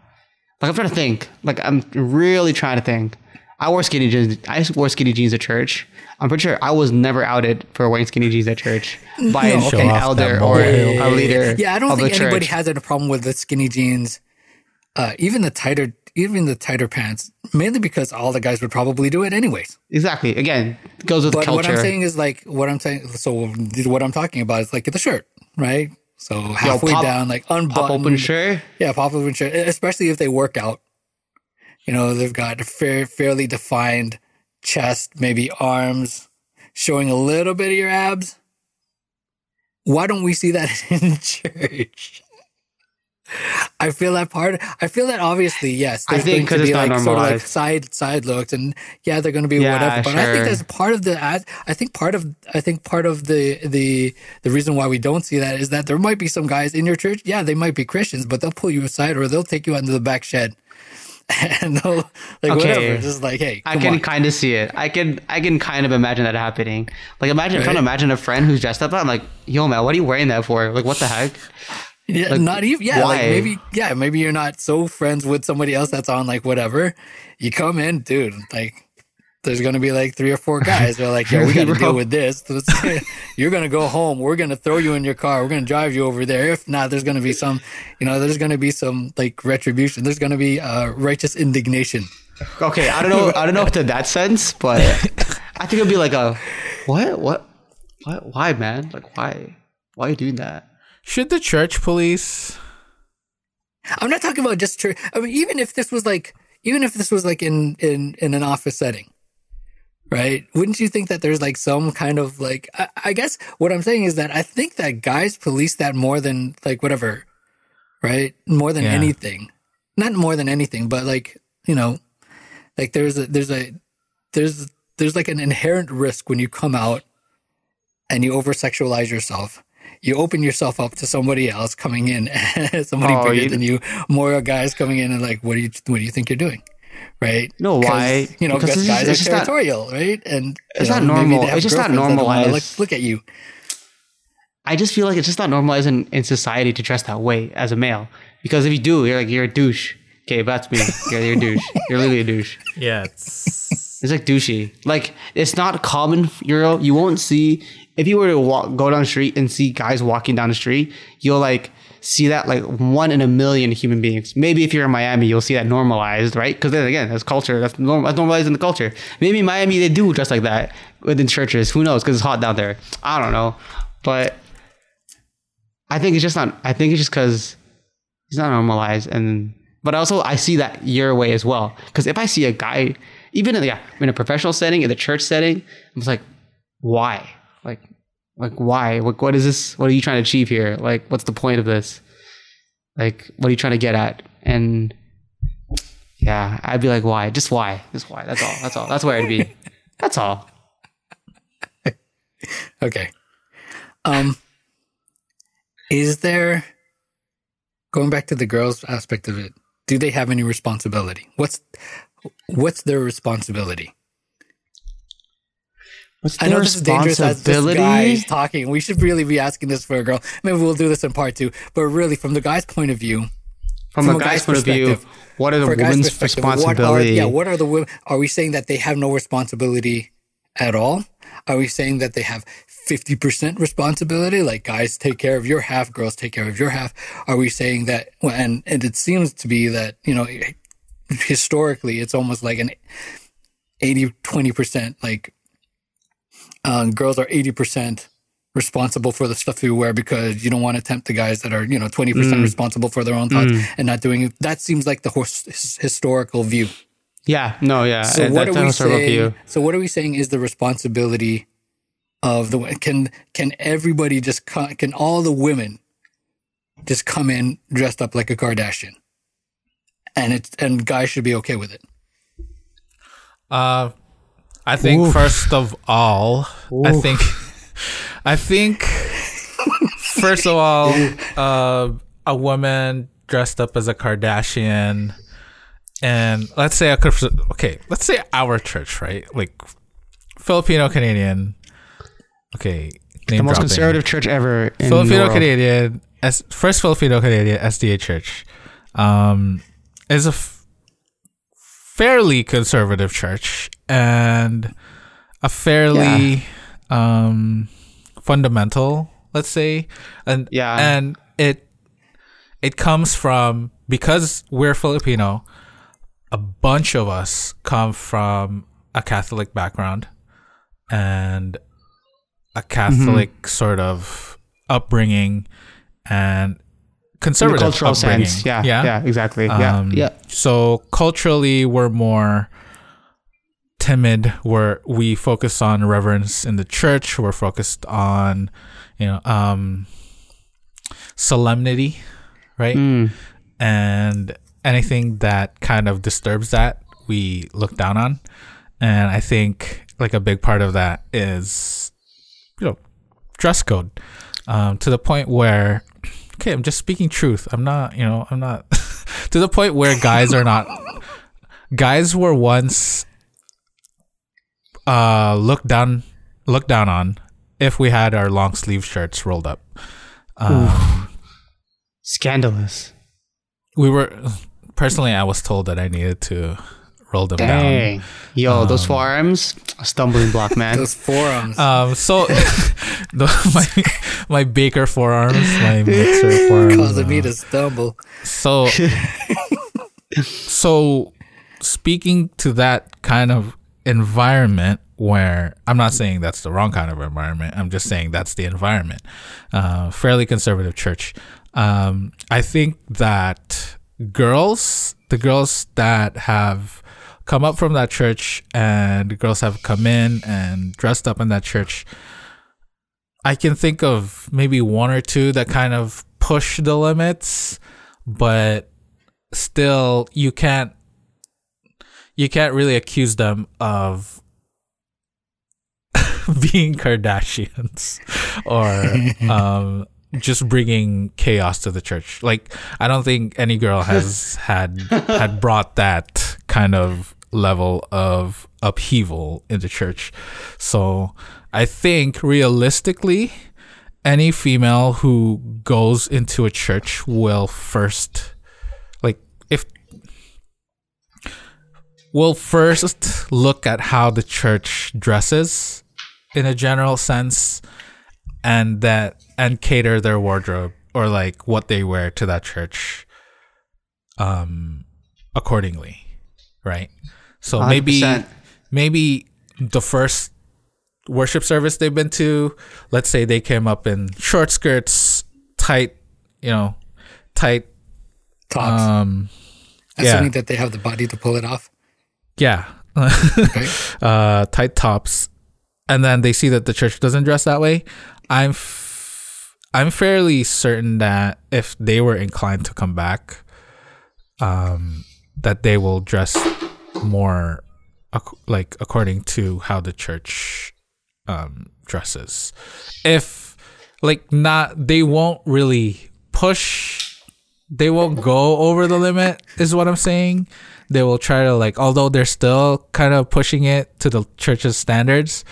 Like, I'm trying to think. Like, I'm really trying to think. I wore skinny jeans. I wore skinny jeans at church. I'm pretty sure I was never outed for wearing skinny jeans at church by no. an, an elder or a leader. Yeah, I don't think anybody has a problem with the skinny jeans, uh, even the tighter, even the tighter pants. Mainly because all the guys would probably do it anyways. Exactly. Again, it goes with but culture. But what I'm saying is like what I'm saying. So what I'm talking about is like get the shirt, right? So halfway Yo, pop, down, like unbuttoned, pop open shirt. Yeah, pop open shirt. Especially if they work out. You know, they've got a fair, fairly defined chest, maybe arms, showing a little bit of your abs. Why don't we see that in church? I feel that part. I feel that obviously, yes, there's I think going to be like normalized. Sort of like side side looks, and yeah, they're going to be yeah, whatever. But sure. I think that's part of the. I think part of. I think part of the the the reason why we don't see that is that there might be some guys in your church. Yeah, they might be Christians, but they'll pull you aside or they'll take you under the back shed. And they'll like okay. whatever. Just like, hey, I can kind of see it. I can I can kind of imagine that happening. Like imagine right? trying to imagine a friend who's dressed up. I'm like, yo, man, what are you wearing that for? Like, what the heck? Yeah, like, not even. Yeah, why? Like maybe. Yeah, maybe you're not so friends with somebody else that's on like whatever. You come in, dude. Like, there's gonna be like three or four guys. They're like, yeah, we gotta deal with this. You're gonna go home. We're gonna throw you in your car. We're gonna drive you over there. If not, there's gonna be some. You know, there's gonna be some like retribution. There's gonna be uh, righteous indignation. Okay, I don't know. I don't know if to that sense, but I think it'd be like a what, what, what? Why, man? Like, why? Why are you doing that? Should the church police? I'm not talking about just church. I mean, even if this was like, even if this was like in, in, in an office setting, right? Wouldn't you think that there's like some kind of like, I, I guess what I'm saying is that I think that guys police that more than like whatever, right? More than yeah. anything, not more than anything, but like, you know, like there's a, there's a, there's, there's like an inherent risk when you come out and you over-sexualize yourself. You open yourself up to somebody else coming in, somebody oh, bigger you, than you. More guys coming in and like, what do you what do you think you're doing, right? No, why? You know, because guys just, are territorial, not, right? And it's know, not normal. It's just not normalized. Look, look at you. I just feel like it's just not normalized in, in society to dress that way as a male. Because if you do, you're like you're a douche. Okay, that's me. You're, you're a douche. You're literally a douche. Yeah, it's, it's like douchey. Like it's not common. You're you won't see. If you were to walk, go down the street and see guys walking down the street, you'll like see that like one in a million human beings. Maybe if you're in Miami, you'll see that normalized, right? Because then again, that's culture. That's, norm- that's normalized in the culture. Maybe in Miami, they do dress like that within churches. Who knows? Because it's hot down there. I don't know. But I think it's just not, I think it's just because it's not normalized. And, but also I see that your way as well. Because if I see a guy, even in, the, in a professional setting, in the church setting, I'm just like, why? Like, like why? Like, what is this? What are you trying to achieve here? Like, what's the point of this? Like, what are you trying to get at? And yeah, I'd be like, why? Just why? Just why? That's all. That's all. That's where I'd be. That's all. Okay. Um, is there, going back to the girls aspect of it, do they have any responsibility? What's, what's their responsibility? I know this is dangerous as this guy is talking. We should really be asking this for a girl. Maybe we'll do this in part two. But really, from the guy's point of view, from, from a guy's, guy's point of view, what are the women's responsibility? What are, yeah, what are the women? Are we saying that they have no responsibility at all? Are we saying that they have fifty percent responsibility? Like, guys, take care of your half. Girls, take care of your half. Are we saying that? Well, and, and it seems to be that, you know, historically, it's almost like an eighty, twenty percent like, Um, girls are eighty percent responsible for the stuff you wear because you don't want to tempt the guys that are, you know, twenty percent mm. responsible for their own thoughts mm. and not doing it. That seems like the his- historical view. Yeah, no, yeah. So, what are, we saying, so what are we saying is the responsibility of the women? Can, can everybody just, co- can all the women just come in dressed up like a Kardashian? And it's, and guys should be okay with it. Uh, I think Oof. first of all, Oof. I think, I think first of all, uh, a woman dressed up as a Kardashian, and let's say I could, okay, let's say our church, right? Like Filipino Canadian, okay, name the most dropping. conservative church ever. In Filipino Canadian, as first Filipino Canadian S D A church, um, is a. F- fairly conservative church and a fairly yeah. um, fundamental, let's say, and yeah, and it it comes from, because we're Filipino, a bunch of us come from a Catholic background and a Catholic mm-hmm. sort of upbringing and conservative in the cultural upbringing. Sense. Yeah, yeah, yeah, exactly. Um, yeah, yeah. So culturally, we're more timid. We're we focus on reverence in the church. We're focused on, you know, um, solemnity, right? Mm. And anything that kind of disturbs that, we look down on. And I think like a big part of that is, you know, dress code, um, to the point where, okay, I'm just speaking truth. I'm not, you know, I'm not to the point where guys are not, guys were once uh, looked down, looked down on if we had our long sleeve shirts rolled up. Um, Scandalous. We were, personally, I was told that I needed to roll them Dang. down. Yo, um, those forearms, a stumbling block, man. Those forearms. Um, so, the, my my baker forearms, my mixer forearms. Causing uh, me to stumble. So, so, speaking to that kind of environment where, I'm not saying that's the wrong kind of environment, I'm just saying that's the environment. Uh, fairly conservative church. Um, I think that girls, the girls that have come up from that church and girls have come in and dressed up in that church, I can think of maybe one or two that kind of push the limits, but still you can't, you can't really accuse them of being Kardashians or, um, just bringing chaos to the church. Like, I don't think any girl has had had brought that kind of level of upheaval in the church. So I think realistically, any female who goes into a church will first, like, if will first look at how the church dresses in a general sense, and that and cater their wardrobe or like what they wear to that church um accordingly, right? So one hundred percent. maybe maybe the first worship service they've been to, let's say they came up in short skirts, tight, you know, tight tops. Um assuming yeah. that they have the body to pull it off. Yeah. Okay. Uh tight tops. And then they see that the church doesn't dress that way. I'm f- I'm fairly certain that if they were inclined to come back, um, that they will dress more ac- like according to how the church um, dresses. If like not, they won't really push. They won't go over the limit is what I'm saying. They will try to like, although they're still kind of pushing it to the church's standards.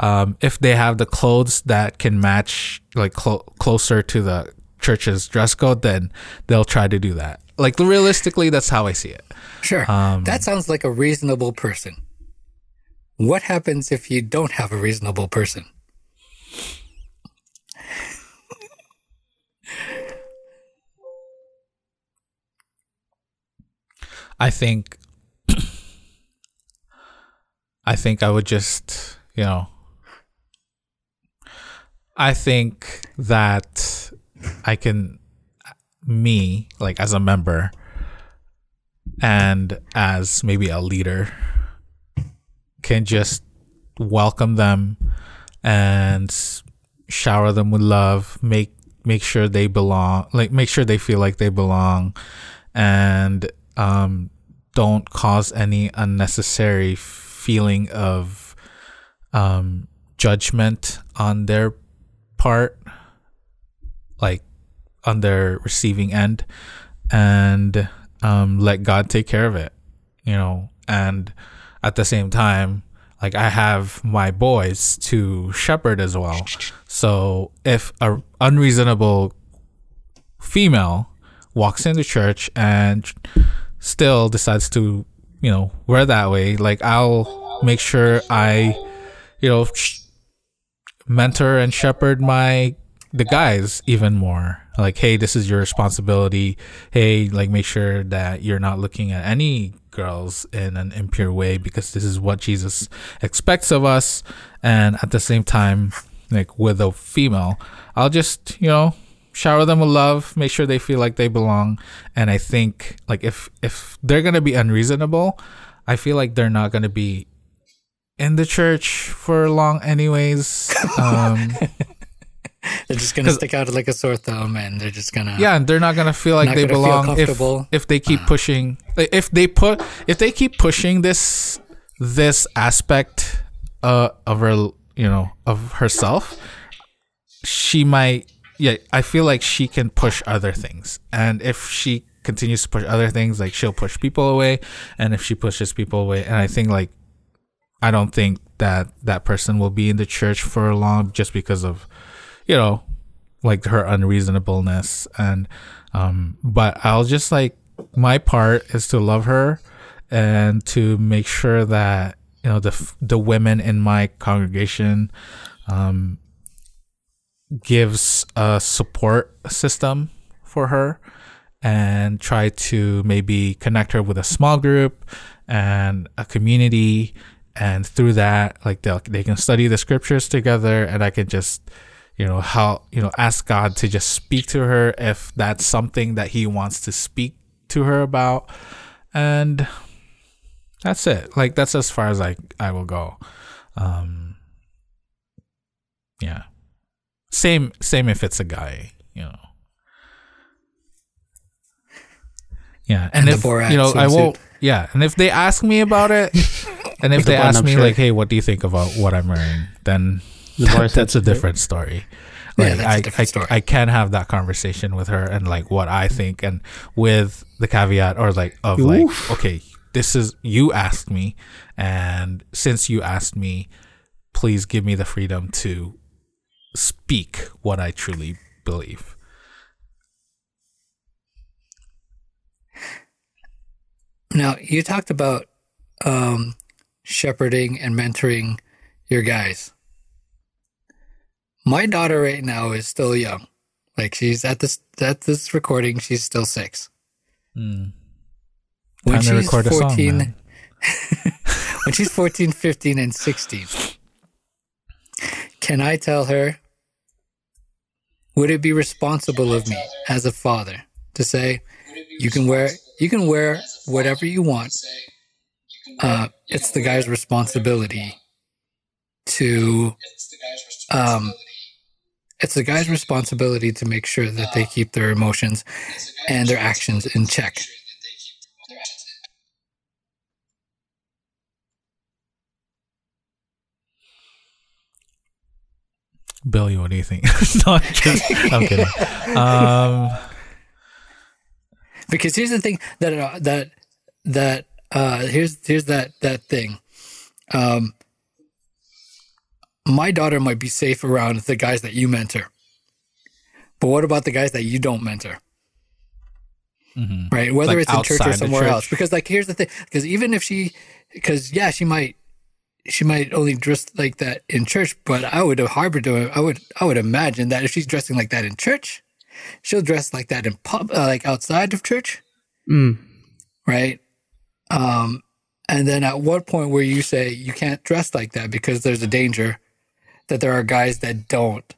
Um, if they have the clothes that can match like cl- closer to the church's dress code, then they'll try to do that. Like realistically, that's how I see it. Sure. Um, that sounds like a reasonable person. What happens if you don't have a reasonable person? I think, I think I would just, you know, I think that I can, me, like as a member and as maybe a leader, can just welcome them and shower them with love, make make sure they belong, like make sure they feel like they belong, and um, don't cause any unnecessary feeling of um, judgment on their part, like on their receiving end, and um, let God take care of it, you know. And at the same time, like I have my boys to shepherd as well. So if a unreasonable female walks into church and still decides to, you know, we're that way. Like, I'll make sure I, you know, sh- mentor and shepherd my the guys even more. Like, hey, this is your responsibility. Hey, like, make sure that you're not looking at any girls in an impure way, because this is what Jesus expects of us. And at the same time, like, with a female, I'll just, you know, shower them with love, make sure they feel like they belong. And I think, like, if if they're gonna be unreasonable, I feel like they're not gonna be in the church for long anyways. Um they're just gonna stick out like a sore thumb, and they're just gonna yeah and they're not gonna feel like they belong if, if they keep pushing if they put if they keep pushing this this aspect uh of her, you know, of herself. She might yeah I feel like she can push other things, and if she continues to push other things, like, she'll push people away, and if she pushes people away, and I think, like, I don't think that that person will be in the church for long, just because of, you know, like, her unreasonableness. And um but I'll just, like, my part is to love her and to make sure that, you know, the the women in my congregation um gives a support system for her, and try to maybe connect her with a small group and a community, and through that, like, they they can study the scriptures together, and I can just, you know, how you know ask God to just speak to her if that's something that he wants to speak to her about. And that's it. Like, that's as far as I I will go. Um yeah. Same same if it's a guy, you know. Yeah. And, and if you know, I won't yeah. And if they ask me about it, and if they ask me, like, hey, what do you think about what I'm wearing? Then that, that's a different story. Like, yeah, I, different I, story. I can have that conversation with her, and, like, what I think, and with the caveat, or, like, of Oof. like, okay, this is, you asked me, and since you asked me, please give me the freedom to speak what I truly believe. Now, you talked about um, shepherding and mentoring your guys. My daughter right now is still young. Like, she's at this at this recording, she's still six. Mm. When she's to record fourteen, a song, man. When she's fourteen, fifteen, and sixteen, can I tell her? Would it be responsible of me as a father to say, you can wear you can wear whatever you want? Uh, it's the guy's responsibility to um, it's the guy's responsibility to make sure that they keep their emotions and their actions in check. Billy, what do you think? No, I'm kidding. I'm kidding. Um, because here's the thing that that that uh, here's here's that that thing. Um, my daughter might be safe around the guys that you mentor, but what about the guys that you don't mentor? Mm-hmm. Right? Whether, like, it's in church or somewhere church. else. Because, like, here's the thing. Because even if she, because yeah, she might. She might only dress like that in church, but I would harbored I would I would imagine that if she's dressing like that in church, she'll dress like that in pub, uh, like outside of church, mm. right? Um, and then at what point where you say you can't dress like that because there's a danger that there are guys that don't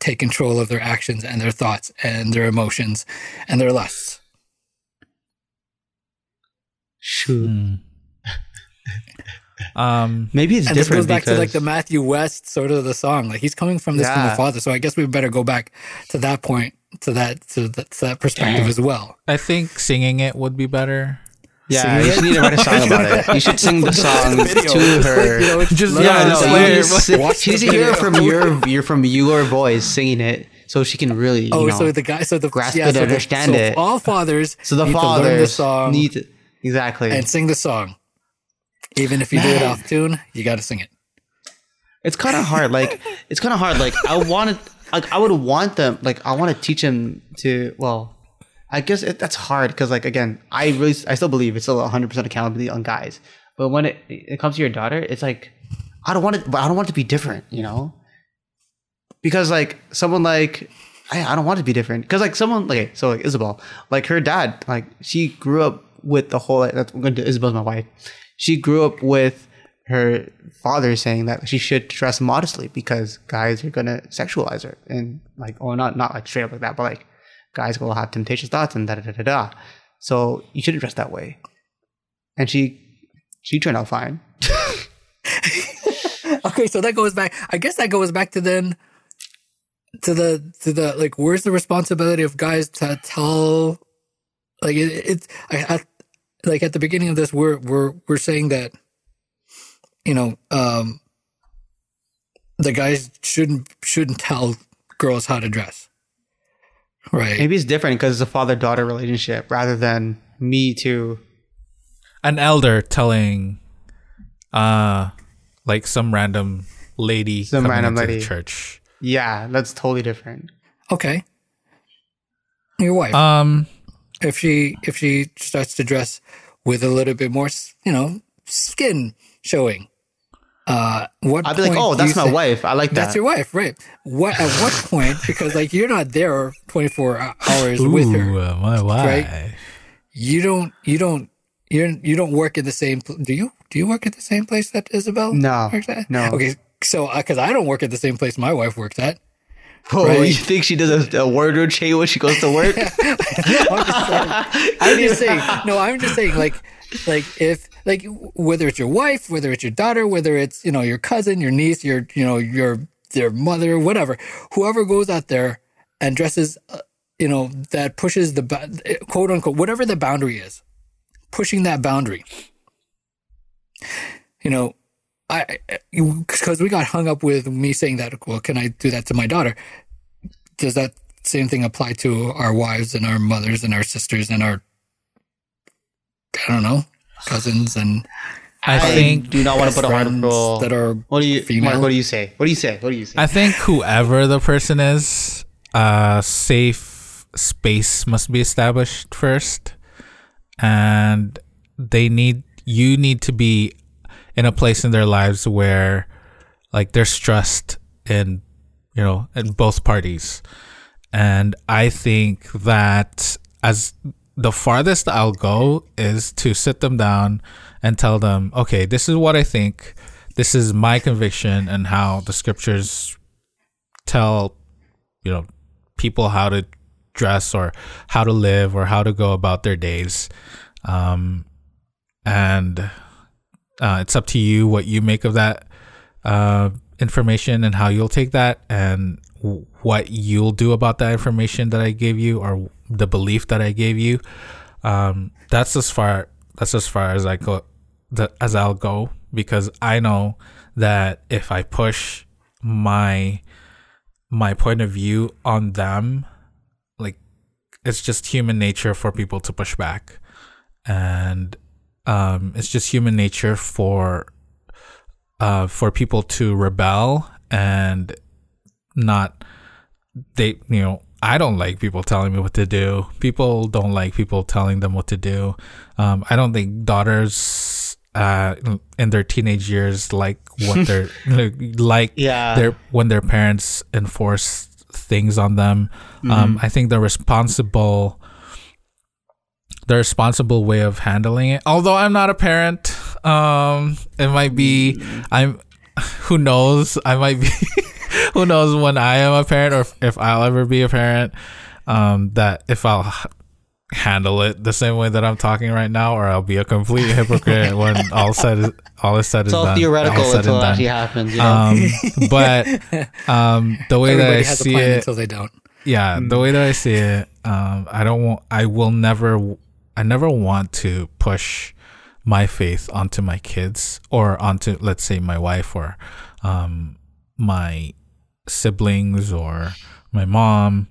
take control of their actions and their thoughts and their emotions and their lusts. Shoot. Mm. Um, Maybe it's and different. This goes back because... to like the Matthew West sort of the song. Like, he's coming from this yeah. kind of father, so I guess we better go back to that point, to that, to that, to that perspective yeah. as well. I think singing it would be better. Yeah, you should need to write a song about it. You should sing the song to her. You know, just yeah, no, like, she's here from your, you're from your voice singing it, so she can really you oh, know, so the guy, so the grasp yeah, it, so understand the, so it. All fathers, so the need fathers to learn the song, need to, exactly, and sing the song. Even if you Man. do it off tune, you got to sing it. It's kind of hard. Like, it's kind of hard. Like, I wanted, like, I would want them, like, I want to teach them to, well, I guess it, that's hard because, like, again, I really, I still believe it's still one hundred percent accountability on guys. But when it, it comes to your daughter, it's like, I don't want it, but I don't want it to be different, you know? Because, like, someone like, I, I don't want it to be different. Because, like, someone, like, so, like, Isabel, like, her dad, like, she grew up with the whole, like, that's, I'm going to, Isabel's my wife. She grew up with her father saying that she should dress modestly because guys are going to sexualize her. And, like, oh, not, not, like, straight up like that, but, like, guys will have temptations thoughts and da da da da da. So you shouldn't dress that way. And she she turned out fine. Okay, so that goes back. I guess that goes back to then to the to the like, where's the responsibility of guys to tell? Like it, it I, I like at the beginning of this, we're we're we're saying that, you know, um, the guys shouldn't shouldn't tell girls how to dress. Right. Maybe it's different because it's a father-daughter relationship rather than me to an elder telling, uh, like some random lady, some random lady, the church. Yeah, that's totally different. Okay, your wife. Um, if she if she starts to dress with a little bit more, you know, skin showing. Uh, what I'd be like, oh, that's my say, wife. I like that. That's your wife, right? What at what point? Because like you're not there twenty-four hours Ooh, with her, my wife. Right? You don't, you don't, you you don't work in the same. Do you? Do you work at the same place that Isabel? No, works at? no. Okay, so because I don't work at the same place my wife works at. Oh, right? You think she does a, a wardrobe change when she goes to work? no, I'm just saying. I'm just saying. No, I'm just saying. Like, like if. Like whether it's your wife, whether it's your daughter, whether it's, you know, your cousin, your niece, your, you know, your their mother, whatever, whoever goes out there and dresses, uh, you know, that pushes the quote unquote, whatever the boundary is, pushing that boundary. You know, I because we got hung up with me saying that, well, can I do that to my daughter? Does that same thing apply to our wives and our mothers and our sisters and our, I don't know. Cousins and I think do not want to put a hard rule that are what do you female. Mark, what do you say? What do you say? What do you say? I think whoever the person is, uh, safe space must be established first, and they need you need to be in a place in their lives where, like, there's trust in you know in both parties, and I think that as the farthest I'll go is to sit them down and tell them, okay, this is what I think. This is my conviction and how the scriptures tell, you know, people how to dress or how to live or how to go about their days. Um, and uh, it's up to you what you make of that uh, information and how you'll take that and what you'll do about that information that I gave you or the belief that I gave you. Um, that's as far that's as far as I go that as I'll go because I know that if I push my my point of view on them, like it's just human nature for people to push back, and um, it's just human nature for uh, for people to rebel and. Not they you know I don't like people telling me what to do. People don't like people telling them what to do. um I don't think daughters uh in their teenage years like what they're like yeah their when their parents enforce things on them. Mm-hmm. um I think the responsible the responsible way of handling it, although I'm not a parent, um it might be I'm who knows I might be who knows when I am a parent or if, if I'll ever be a parent, um, that if I'll h- handle it the same way that I'm talking right now, or I'll be a complete hypocrite when all said is, all is said it's is all done. It's all theoretical until it actually happens. Yeah. Um, but um, the way Everybody that I has see a plan it, until they don't. Yeah, mm. the way that I see it, um, I don't want. I will never. I never want to push my faith onto my kids or onto, let's say, my wife or um, my. siblings or my mom.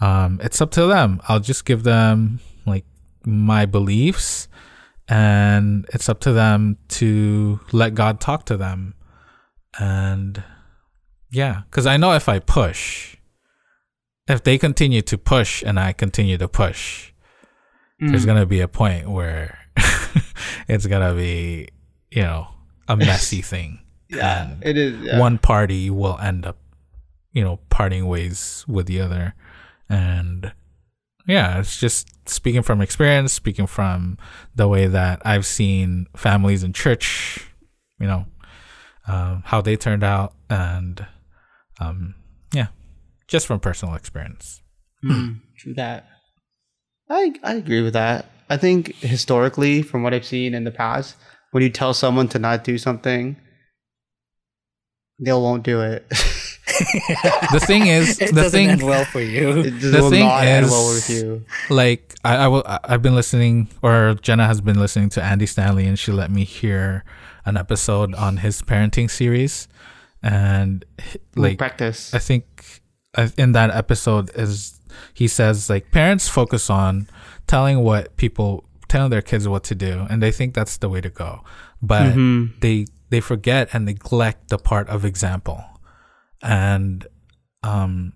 Um it's up to them. I'll just give them like my beliefs, and it's up to them to let God talk to them. And yeah, because I know if I push, if they continue to push and I continue to push, mm. there's going to be a point where it's going to be, you know, a messy thing. Yeah, and it is. Yeah. One party will end up, you know, parting ways with the other. And yeah, it's just speaking from experience, speaking from the way that I've seen families in church, you know, um, how they turned out. And um, yeah, just from personal experience. Mm, true that. I I agree with that. I think historically, from what I've seen in the past, when you tell someone to not do something, they won't do it. The thing is, it the doesn't thing, end well for you. It the will thing not end is, well with you. Like I, I will, I've been listening, or Jenna has been listening to Andy Stanley, and she let me hear an episode on his parenting series, and like we'll practice. I think in that episode is he says like parents focus on telling what people telling their kids what to do, and they think that's the way to go, but mm-hmm. they they forget and neglect the part of example. And um,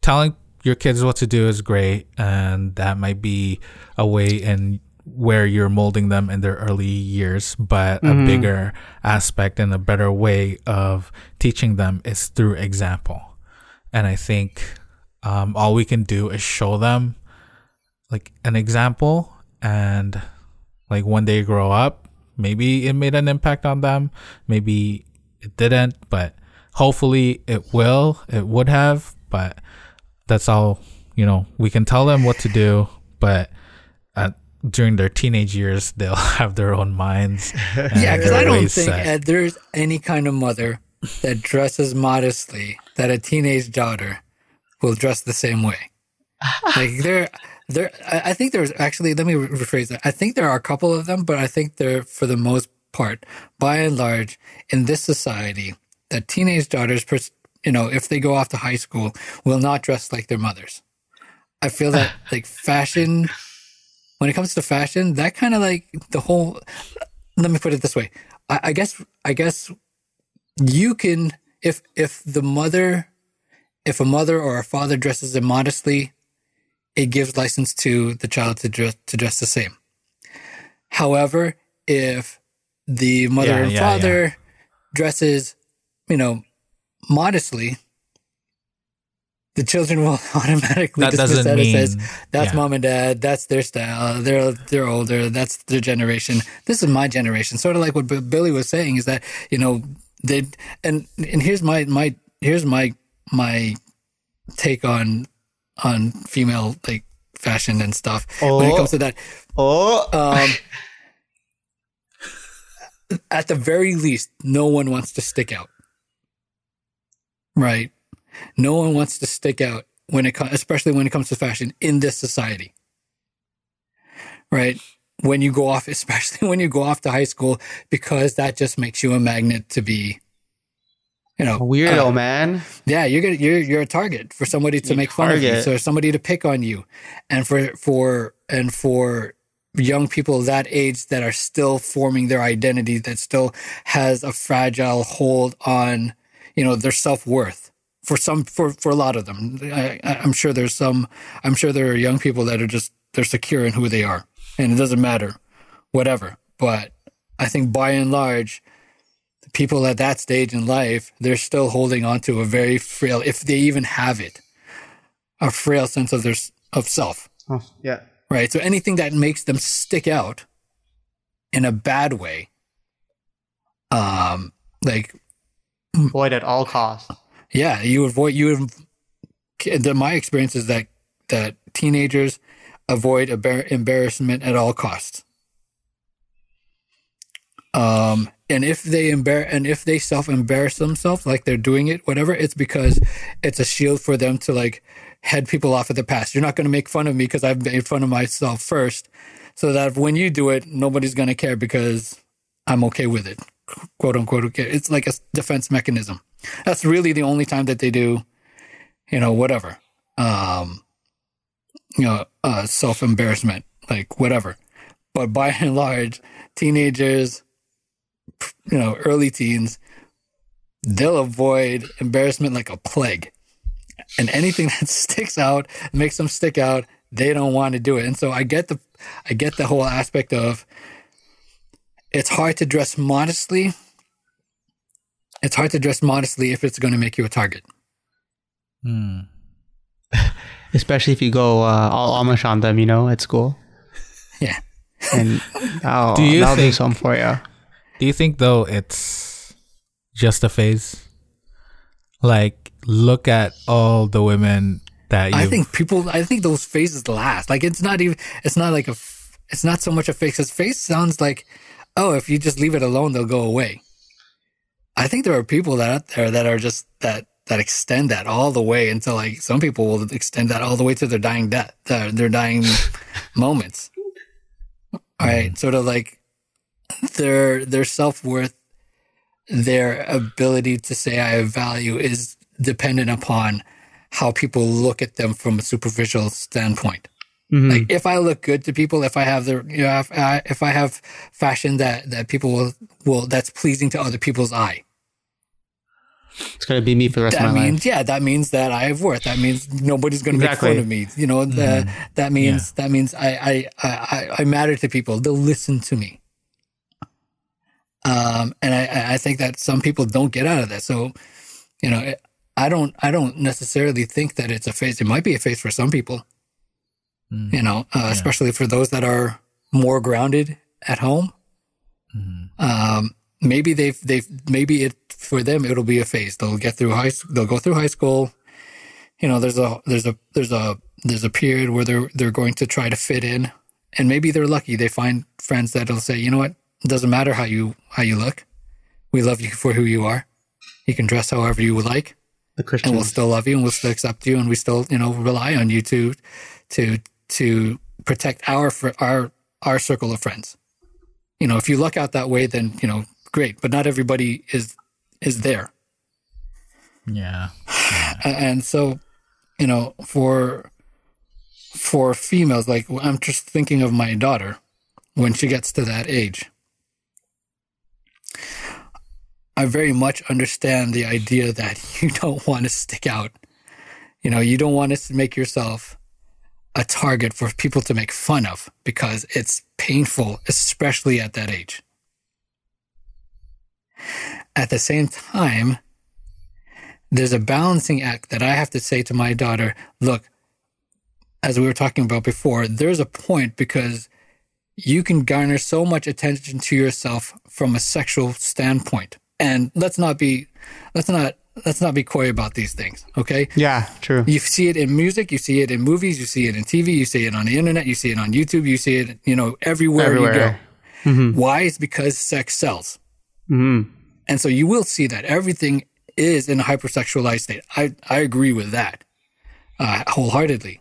telling your kids what to do is great, and that might be a way in where you're molding them in their early years, but mm-hmm. a bigger aspect and a better way of teaching them is through example. And I think um, all we can do is show them like an example, and like when they grow up, maybe it made an impact on them, maybe it didn't, but hopefully it will, it would have, but that's all, you know, we can tell them what to do, but at, during their teenage years, they'll have their own minds. Yeah, because I don't think Ed, there's any kind of mother that dresses modestly that a teenage daughter will dress the same way. Like there, there. I think there's actually, let me rephrase that. I think there are a couple of them, but I think they're for the most part, by and large, in this society, that teenage daughters, you know, if they go off to high school, will not dress like their mothers. I feel that like fashion, when it comes to fashion, that kind of like the whole, let me put it this way. I, I guess, I guess you can, if, if the mother, if a mother or a father dresses immodestly, it gives license to the child to dress, to dress the same. However, if the mother yeah, and yeah, father yeah. dresses, you know, modestly, the children will automatically that dismiss that mean, and says, that's yeah. mom and dad, that's their style, they're they're older, that's their generation, this is my generation. Sort of like what B- Billy was saying is that, you know, they and and here's my my here's my my take on on female like fashion and stuff oh. when it comes to that. Oh um At the very least, no one wants to stick out, right? No one wants to stick out when it comes, especially when it comes to fashion in this society, right? When you go off, especially when you go off to high school, because that just makes you a magnet to be, you know, a weirdo, uh, man. Yeah, you're gonna you're you're a target for somebody to you make target. fun of you, so somebody to pick on you, and for for and for. young people that age that are still forming their identity, that still has a fragile hold on, you know, their self-worth for some, for, for a lot of them. I, I'm sure there's some, I'm sure there are young people that are just, they're secure in who they are and it doesn't matter, whatever. But I think by and large, people at that stage in life, they're still holding on to a very frail, if they even have it, a frail sense of their, of self. Oh, yeah. Right, so anything that makes them stick out in a bad way, um, like avoid at all costs. Yeah, you avoid. You, the, my experience is that that teenagers avoid embarrassment at all costs. Um, and if they embarrass and if they self embarrass themselves, like they're doing it, whatever, it's because it's a shield for them to like head people off at the pass. You're not going to make fun of me because I've made fun of myself first, so that when you do it, nobody's going to care because I'm okay with it, quote unquote. Okay, it's like a defense mechanism. That's really the only time that they do, you know, whatever, um, you know, uh, self embarrassment, like whatever. But by and large, teenagers, you know, early teens, they'll avoid embarrassment like a plague. And anything that sticks out, makes them stick out, They don't want to do it. And so I get the I get the whole aspect of it's hard to dress modestly. It's hard to dress modestly if it's going to make you a target. Hmm. Especially if you go uh, all Amish on them, you know, at school. Yeah. And I'll do, you I'll think, do some for you. Do you think, though, it's just a phase? Like, look at all the women that you... I think people... I think those phases last. Like, it's not even... It's not like a... It's not so much a phase. Because phase sounds like, oh, if you just leave it alone, they'll go away. I think there are people that out there that are just... that. that extend that all the way until, like, some people will extend that all the way to their dying death, uh, their dying moments. All right. Mm. Sort of like their, their self-worth, their ability to say I have value is dependent upon how people look at them from a superficial standpoint. Mm-hmm. Like, if I look good to people, if I have the, you know, if I, if I have fashion that, that people will, will, that's pleasing to other people's eye. It's going to be me for the rest that of my means, life. Yeah, that means that I have worth. That means nobody's going to exactly. make fun of me. You know, mm. the, that means yeah. that means I, I I I matter to people. They'll listen to me. Um, and I, I think that some people don't get out of that. So, you know, I don't I don't necessarily think that it's a phase. It might be a phase for some people. Mm. You know, uh, yeah. especially for those that are more grounded at home. Mm. Um, maybe they've they've maybe it. For them, it'll be a phase. They'll get through high. They'll go through high school. You know, there's a there's a there's a there's a period where they're they're going to try to fit in, and maybe they're lucky. They find friends that'll say, you know what, it doesn't matter how you how you look. We love you for who you are. You can dress however you would like. The Christians, and we'll still love you, and we'll still accept you, and we still, you know, rely on you to to to protect our our our circle of friends. You know, if you luck out that way, then, you know, great. But not everybody is. is there. Yeah. yeah. And so, you know, for for females, like, I'm just thinking of my daughter when she gets to that age. I very much understand the idea that you don't want to stick out. You know, you don't want to make yourself a target for people to make fun of because it's painful, especially at that age. At the same time, there's a balancing act that I have to say to my daughter, look, as we were talking about before, there's a point because you can garner so much attention to yourself from a sexual standpoint. And let's not be, let's not, let's not be coy about these things. Okay. Yeah, true. You see it in music, you see it in movies, you see it in T V, you see it on the internet, you see it on YouTube, you see it, you know, everywhere, everywhere. you go. Mm-hmm. Why? It's because sex sells. Mm-hmm. And so you will see that everything is in a hypersexualized state. I, I agree with that uh, wholeheartedly.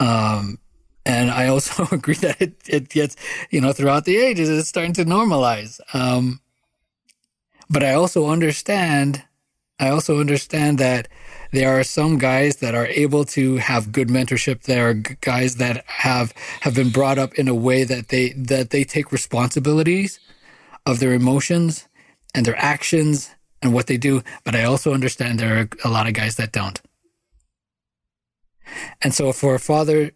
Um, and I also agree that it, it gets, you know, throughout the ages, it's starting to normalize. Um, but I also understand, I also understand that there are some guys that are able to have good mentorship. There are guys that have, have been brought up in a way that they, that they take responsibilities of their emotions and their actions and what they do. But I also understand there are a lot of guys that don't. And so for a father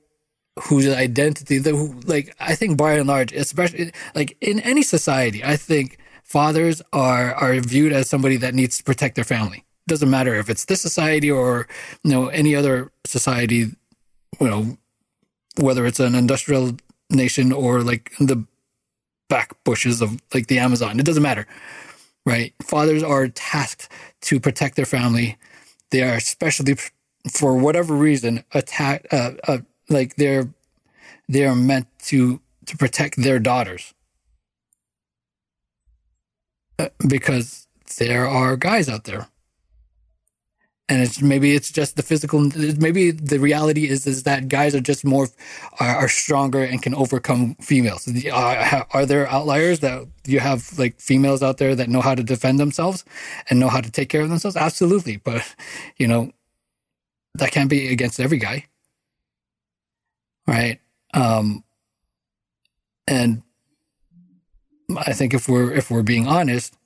whose identity, who, like, I think by and large, especially like in any society, I think fathers are, are viewed as somebody that needs to protect their family. Doesn't matter if it's this society or, you know, any other society, you know, whether it's an industrial nation or like the back bushes of like the Amazon, it doesn't matter. Right. Fathers are tasked to protect their family. They are especially, for whatever reason, attack. Uh, uh, like they're they are meant to to protect their daughters uh, because there are guys out there, and it's maybe it's just the physical. Maybe the reality is is that guys are just more are, are stronger and can overcome females. Are, are there outliers that? You have like females out there that know how to defend themselves and know how to take care of themselves. Absolutely. But, you know, that can't be against every guy. Right. Um, and I think if we're, if we're being honest,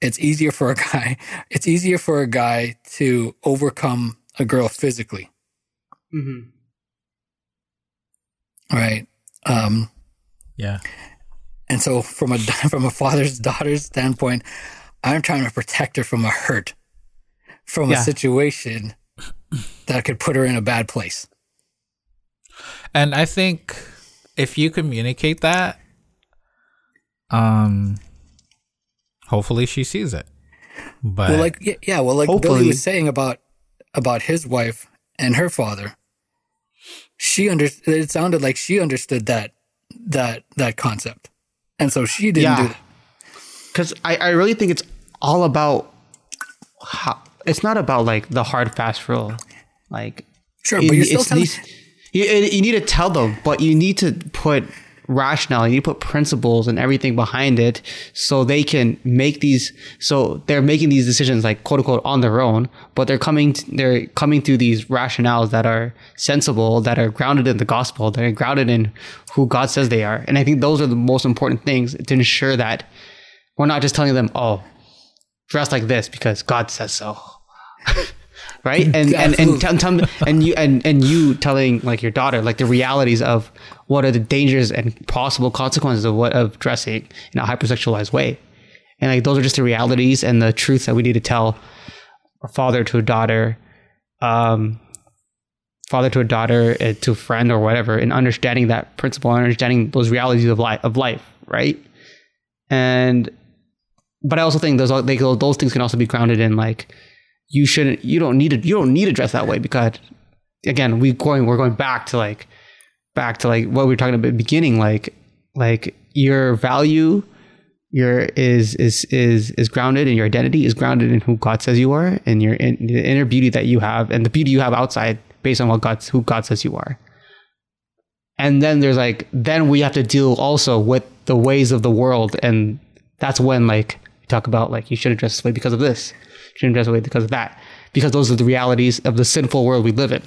it's easier for a guy, it's easier for a guy to overcome a girl physically. Mm-hmm. Right. Um, yeah. And so from a, from a father's daughter's standpoint, I'm trying to protect her from a hurt, from yeah. a situation that could put her in a bad place. And I think if you communicate that, um, hopefully she sees it. But well, like yeah, well, like Billy was saying about about his wife and her father, she under it sounded like she understood that that that concept, and so she didn't yeah. do that. Because I, I really think it's all about how it's not about like the hard fast rule, like sure, but it, you're still telling. These, You, you need to tell them, but you need to put rationality, you put principles and everything behind it so they can make these, so they're making these decisions like quote unquote on their own, but they're coming, to, they're coming through these rationales that are sensible, that are grounded in the gospel, that are grounded in who God says they are. And I think those are the most important things to ensure that we're not just telling them, oh, dress like this because God says so. Right, and and and tell, tell, and you and and you telling like your daughter like the realities of what are the dangers and possible consequences of what of dressing in a hypersexualized way, and like those are just the realities and the truths that we need to tell a father to a daughter, um, father to a daughter uh, to a friend or whatever, and understanding that principle, and understanding those realities of life of life, right? And but I also think those they, those things can also be grounded in like. You shouldn't. You don't need to. You don't need to dress that way because, again, we going. We're going back to like, back to like what we were talking about at the beginning. Like, like your value, your is is is is grounded in your identity. Is grounded in who God says you are, and your in the inner beauty that you have, and the beauty you have outside based on what God who God says you are. And then there's like then we have to deal also with the ways of the world, and that's when like we talk about like you shouldn't dress this way because of this. Shouldn't dress away because of that, because those are the realities of the sinful world we live in,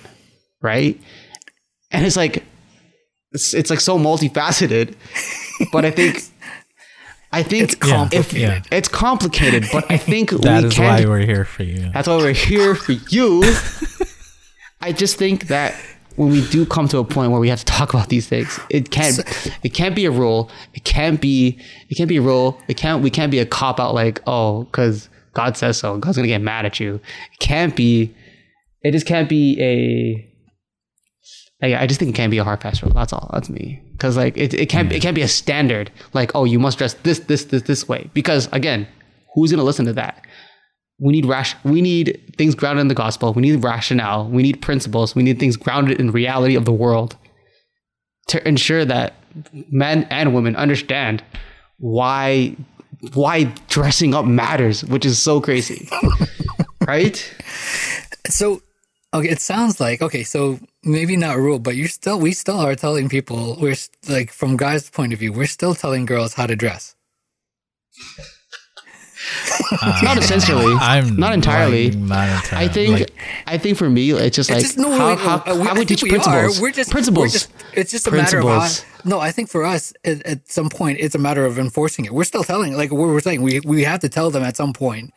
right? And it's like, it's, it's like so multifaceted, but I think, I think it's complicated. If, yeah. It's complicated, but I think that we is can, why we're here for you. That's why we're here for you. I just think that when we do come to a point where we have to talk about these things, it can't, it can't be a rule. It can't be, it can't be a rule. It can't, we can't be a cop out like, oh, because. God says so. God's gonna get mad at you. It can't be. It just can't be a. I, I just think it can't be a hard pass rule. That's all. That's me. Because like it, it can't. It can't be a standard. Like oh, you must dress this, this, this, this way. Because again, who's gonna listen to that? We need rash. We need things grounded in the gospel. We need rationale. We need principles. We need things grounded in reality of the world to ensure that men and women understand why. Why dressing up matters, which is so crazy, right? So, okay, it sounds like okay. So maybe not rule, but you're still we still are telling people we're like from guys' point of view, we're still telling girls how to dress. Uh, not essentially, I'm not entirely. Not entirely. I think, like, I think for me, it's just it's like just, no, how, how, how, how we teach we principles. Are. We're just principles. We're just, it's just a principles. matter of. How, No, I think for us, at, at some point, it's a matter of enforcing it. We're still telling, like we were saying, we we have to tell them at some point.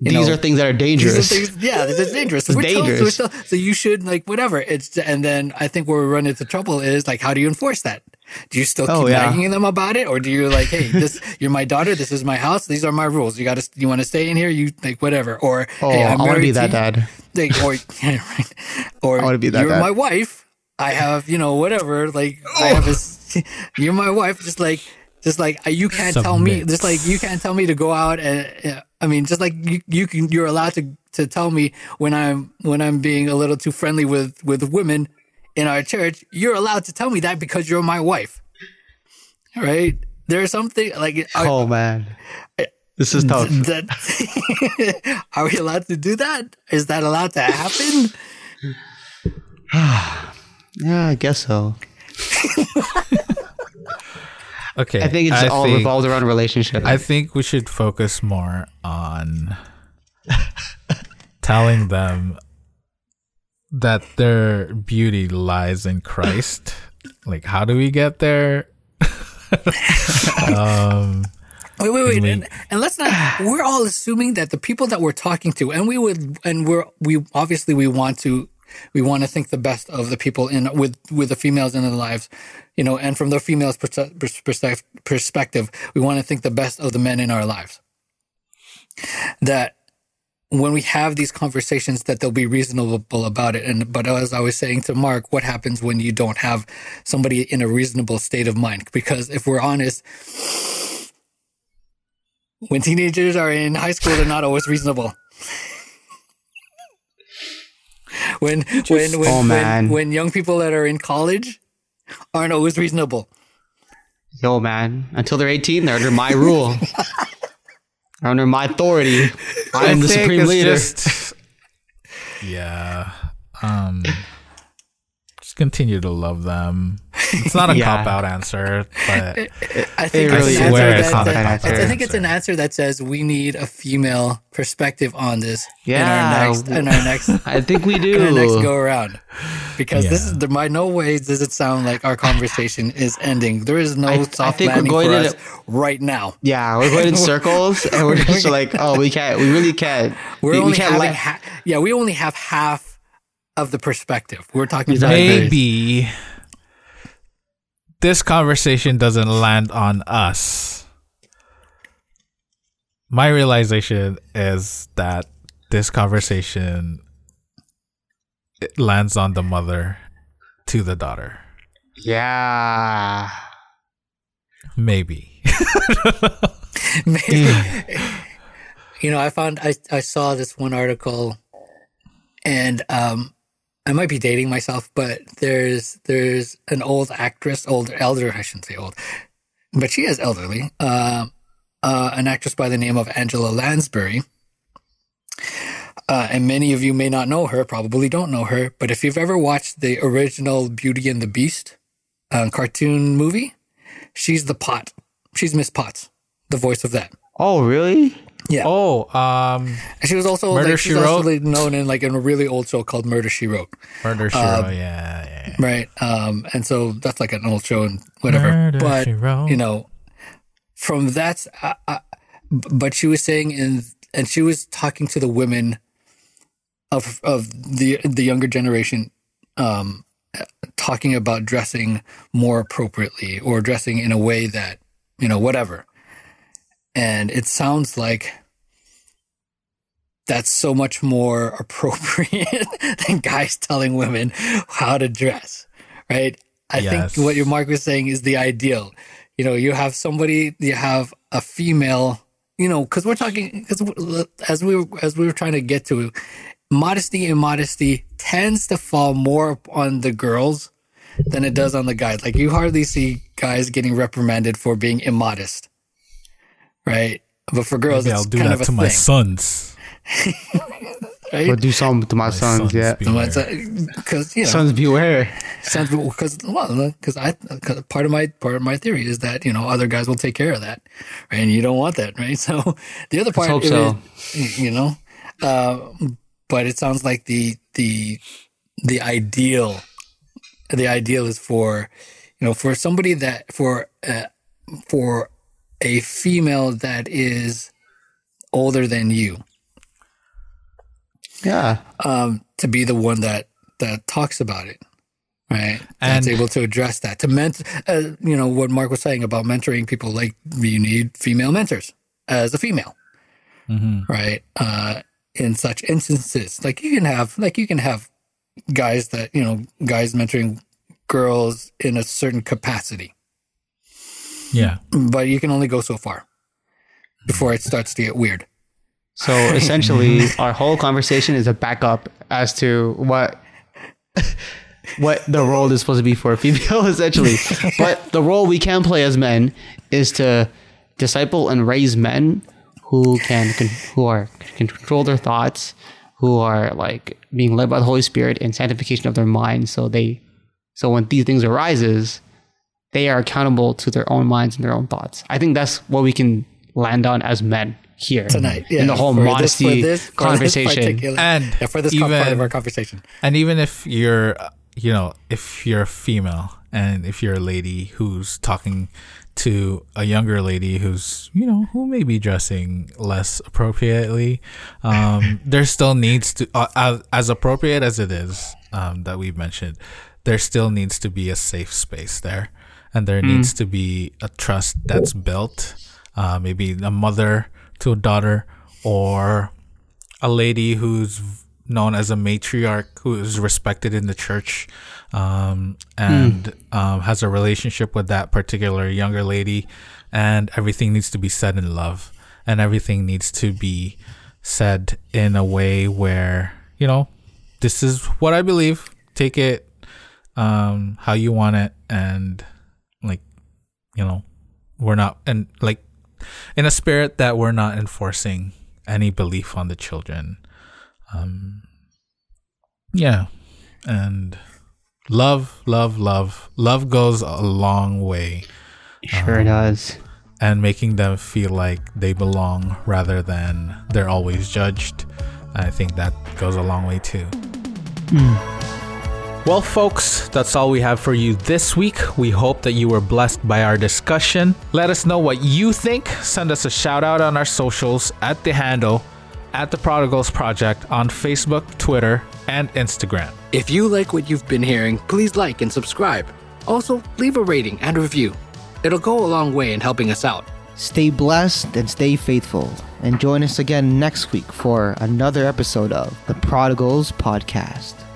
You these know, are things that are dangerous. Things, yeah, it's dangerous. It's we're dangerous. Telling, so, still, so you should like whatever. It's and then I think where we run into trouble is like, how do you enforce that? Do you still keep oh, yeah. nagging them about it, or do you like, hey, this you're my daughter. This is my house. These are my rules. You got to you want to stay in here. You like whatever. Or oh, hey, I'm I want to be that dad. Like, or or I want to be that you're dad. My wife. I have, you know, whatever, like, oh. I have this, you're my wife, just like, just like, you can't Some tell me, bits. just like, you can't tell me to go out and, I mean, just like, you, you can, you're allowed to, to tell me when I'm, when I'm being a little too friendly with, with women in our church, you're allowed to tell me that because you're my wife, right? There's something, like, oh, I, man, I, this is tough. That, are we allowed to do that? Is that allowed to happen? Yeah, I guess so. Okay. I think it just I all think, revolves around relationships. I think we should focus more on telling them that their beauty lies in Christ. Like, how do we get there? um, wait, wait, wait. We, and, and let's not, we're all assuming that the people that we're talking to, and we would, and we're, we obviously we want to We want to think the best of the people in with with the females in their lives, you know, and from the females' pers- perspective, we want to think the best of the men in our lives. That when we have these conversations, that they'll be reasonable about it. And but as I was saying to Mark, what happens when you don't have somebody in a reasonable state of mind? Because if we're honest, when teenagers are in high school, they're not always reasonable. When Just, when when, oh, when when young people that are in college aren't always reasonable. Yo, man. Until they're eighteen, they're under my rule. They're under my authority. I am the supreme leader. Just, yeah. Um, just continue to love them. It's not a yeah. cop-out answer, but it, it, I think it really I swear it's not a cop-out answer. I think it's an answer that says we need a female perspective on this yeah. in our next, in our next I think we do. In our next go-around. Because yeah. this is, by no ways does it sound like our conversation is ending. There is no I, soft I think landing we're going for us a, right now. Yeah, we're going in circles, and we're just like, oh, we can't, we really can't. We're we, only we can't having, like, ha- yeah, we only have half of the perspective. We're talking about maybe... Others. This conversation doesn't land on us. My realization is that this conversation it lands on the mother to the daughter. Yeah. Maybe. Maybe. You know, I found I, I saw this one article, and um I might be dating myself, but there's there's an old actress, older elder, I shouldn't say old, but she is elderly, uh, uh, an actress by the name of Angela Lansbury. Uh, and many of you may not know her, probably don't know her, but if you've ever watched the original Beauty and the Beast uh, cartoon movie, she's the pot. She's Miss Potts, the voice of that. Oh, really? Yeah. Oh, um, she was also Murder, like, she's She Wrote, also known in like in a really old show called Murder, She Wrote. Murder, She um, Wrote, yeah, yeah, yeah. Right. Um, and so that's like an old show and whatever. Murder, but she wrote. You know, from that, I, I, but she was saying in, and she was talking to the women of of the the younger generation, um, talking about dressing more appropriately or dressing in a way that, you know, whatever. And it sounds like that's so much more appropriate than guys telling women how to dress, right? I yes. think what your Mark was saying is the ideal. You know, you have somebody, you have a female, you know, because we're talking, because as we as we were trying to get to, modesty and immodesty tends to fall more on the girls than it does on the guys. Like, you hardly see guys getting reprimanded for being immodest. Right, but for girls, maybe it's I'll do kind that of a to thing. My sons. Right? Or do something to my, my sons, sons, yeah. Because you know, sons beware. Sons, because well, because I cause part of my part of my theory is that, you know, other guys will take care of that, right? And you don't want that, right? So the other part, hope so. Is, you know, uh, but it sounds like the the the ideal, the ideal is for, you know, for somebody that for uh, for. a female that is older than you. Yeah. Um, to be the one that, that talks about it, right? And that's able to address that. To ment- uh, you know, what Mark was saying about mentoring people, like, you need female mentors as a female, mm-hmm. right? Uh, in such instances, like you can have, like you can have guys that, you know, guys mentoring girls in a certain capacity. Yeah. But you can only go so far before it starts to get weird. So essentially, our whole conversation is a backup as to what what the role is supposed to be for a female, essentially. But the role we can play as men is to disciple and raise men who can, can who are can control their thoughts, who are like being led by the Holy Spirit and sanctification of their mind. So they, so when these things arises, they are accountable to their own minds and their own thoughts. I think that's what we can land on as men here tonight, yeah, in the whole modesty this, this, conversation, and yeah, for this even, part of our conversation. And even if you're, you know, if you're female and if you're a lady who's talking to a younger lady who's, you know, who may be dressing less appropriately, um, there still needs to, uh, as, as appropriate as it is, um, that we've mentioned, there still needs to be a safe space there, and there mm. needs to be a trust that's built. Uh, maybe a mother to a daughter, or a lady who's known as a matriarch who is respected in the church, um, and mm. um, has a relationship with that particular younger lady, and everything needs to be said in love, and everything needs to be said in a way where, you know, this is what I believe, take it um, how you want it, and like, you know, we're not, and like in a spirit that we're not enforcing any belief on the children. Um, yeah. And love, love, love. Love goes a long way. It sure um, does. And making them feel like they belong rather than they're always judged. I think that goes a long way too. Mm. Well, folks, that's all we have for you this week. We hope that you were blessed by our discussion. Let us know what you think. Send us a shout out on our socials at the handle at the Prodigals Project on Facebook, Twitter, and Instagram. If you like what you've been hearing, please like and subscribe. Also, leave a rating and review. It'll go a long way in helping us out. Stay blessed and stay faithful. And join us again next week for another episode of the Prodigals Podcast.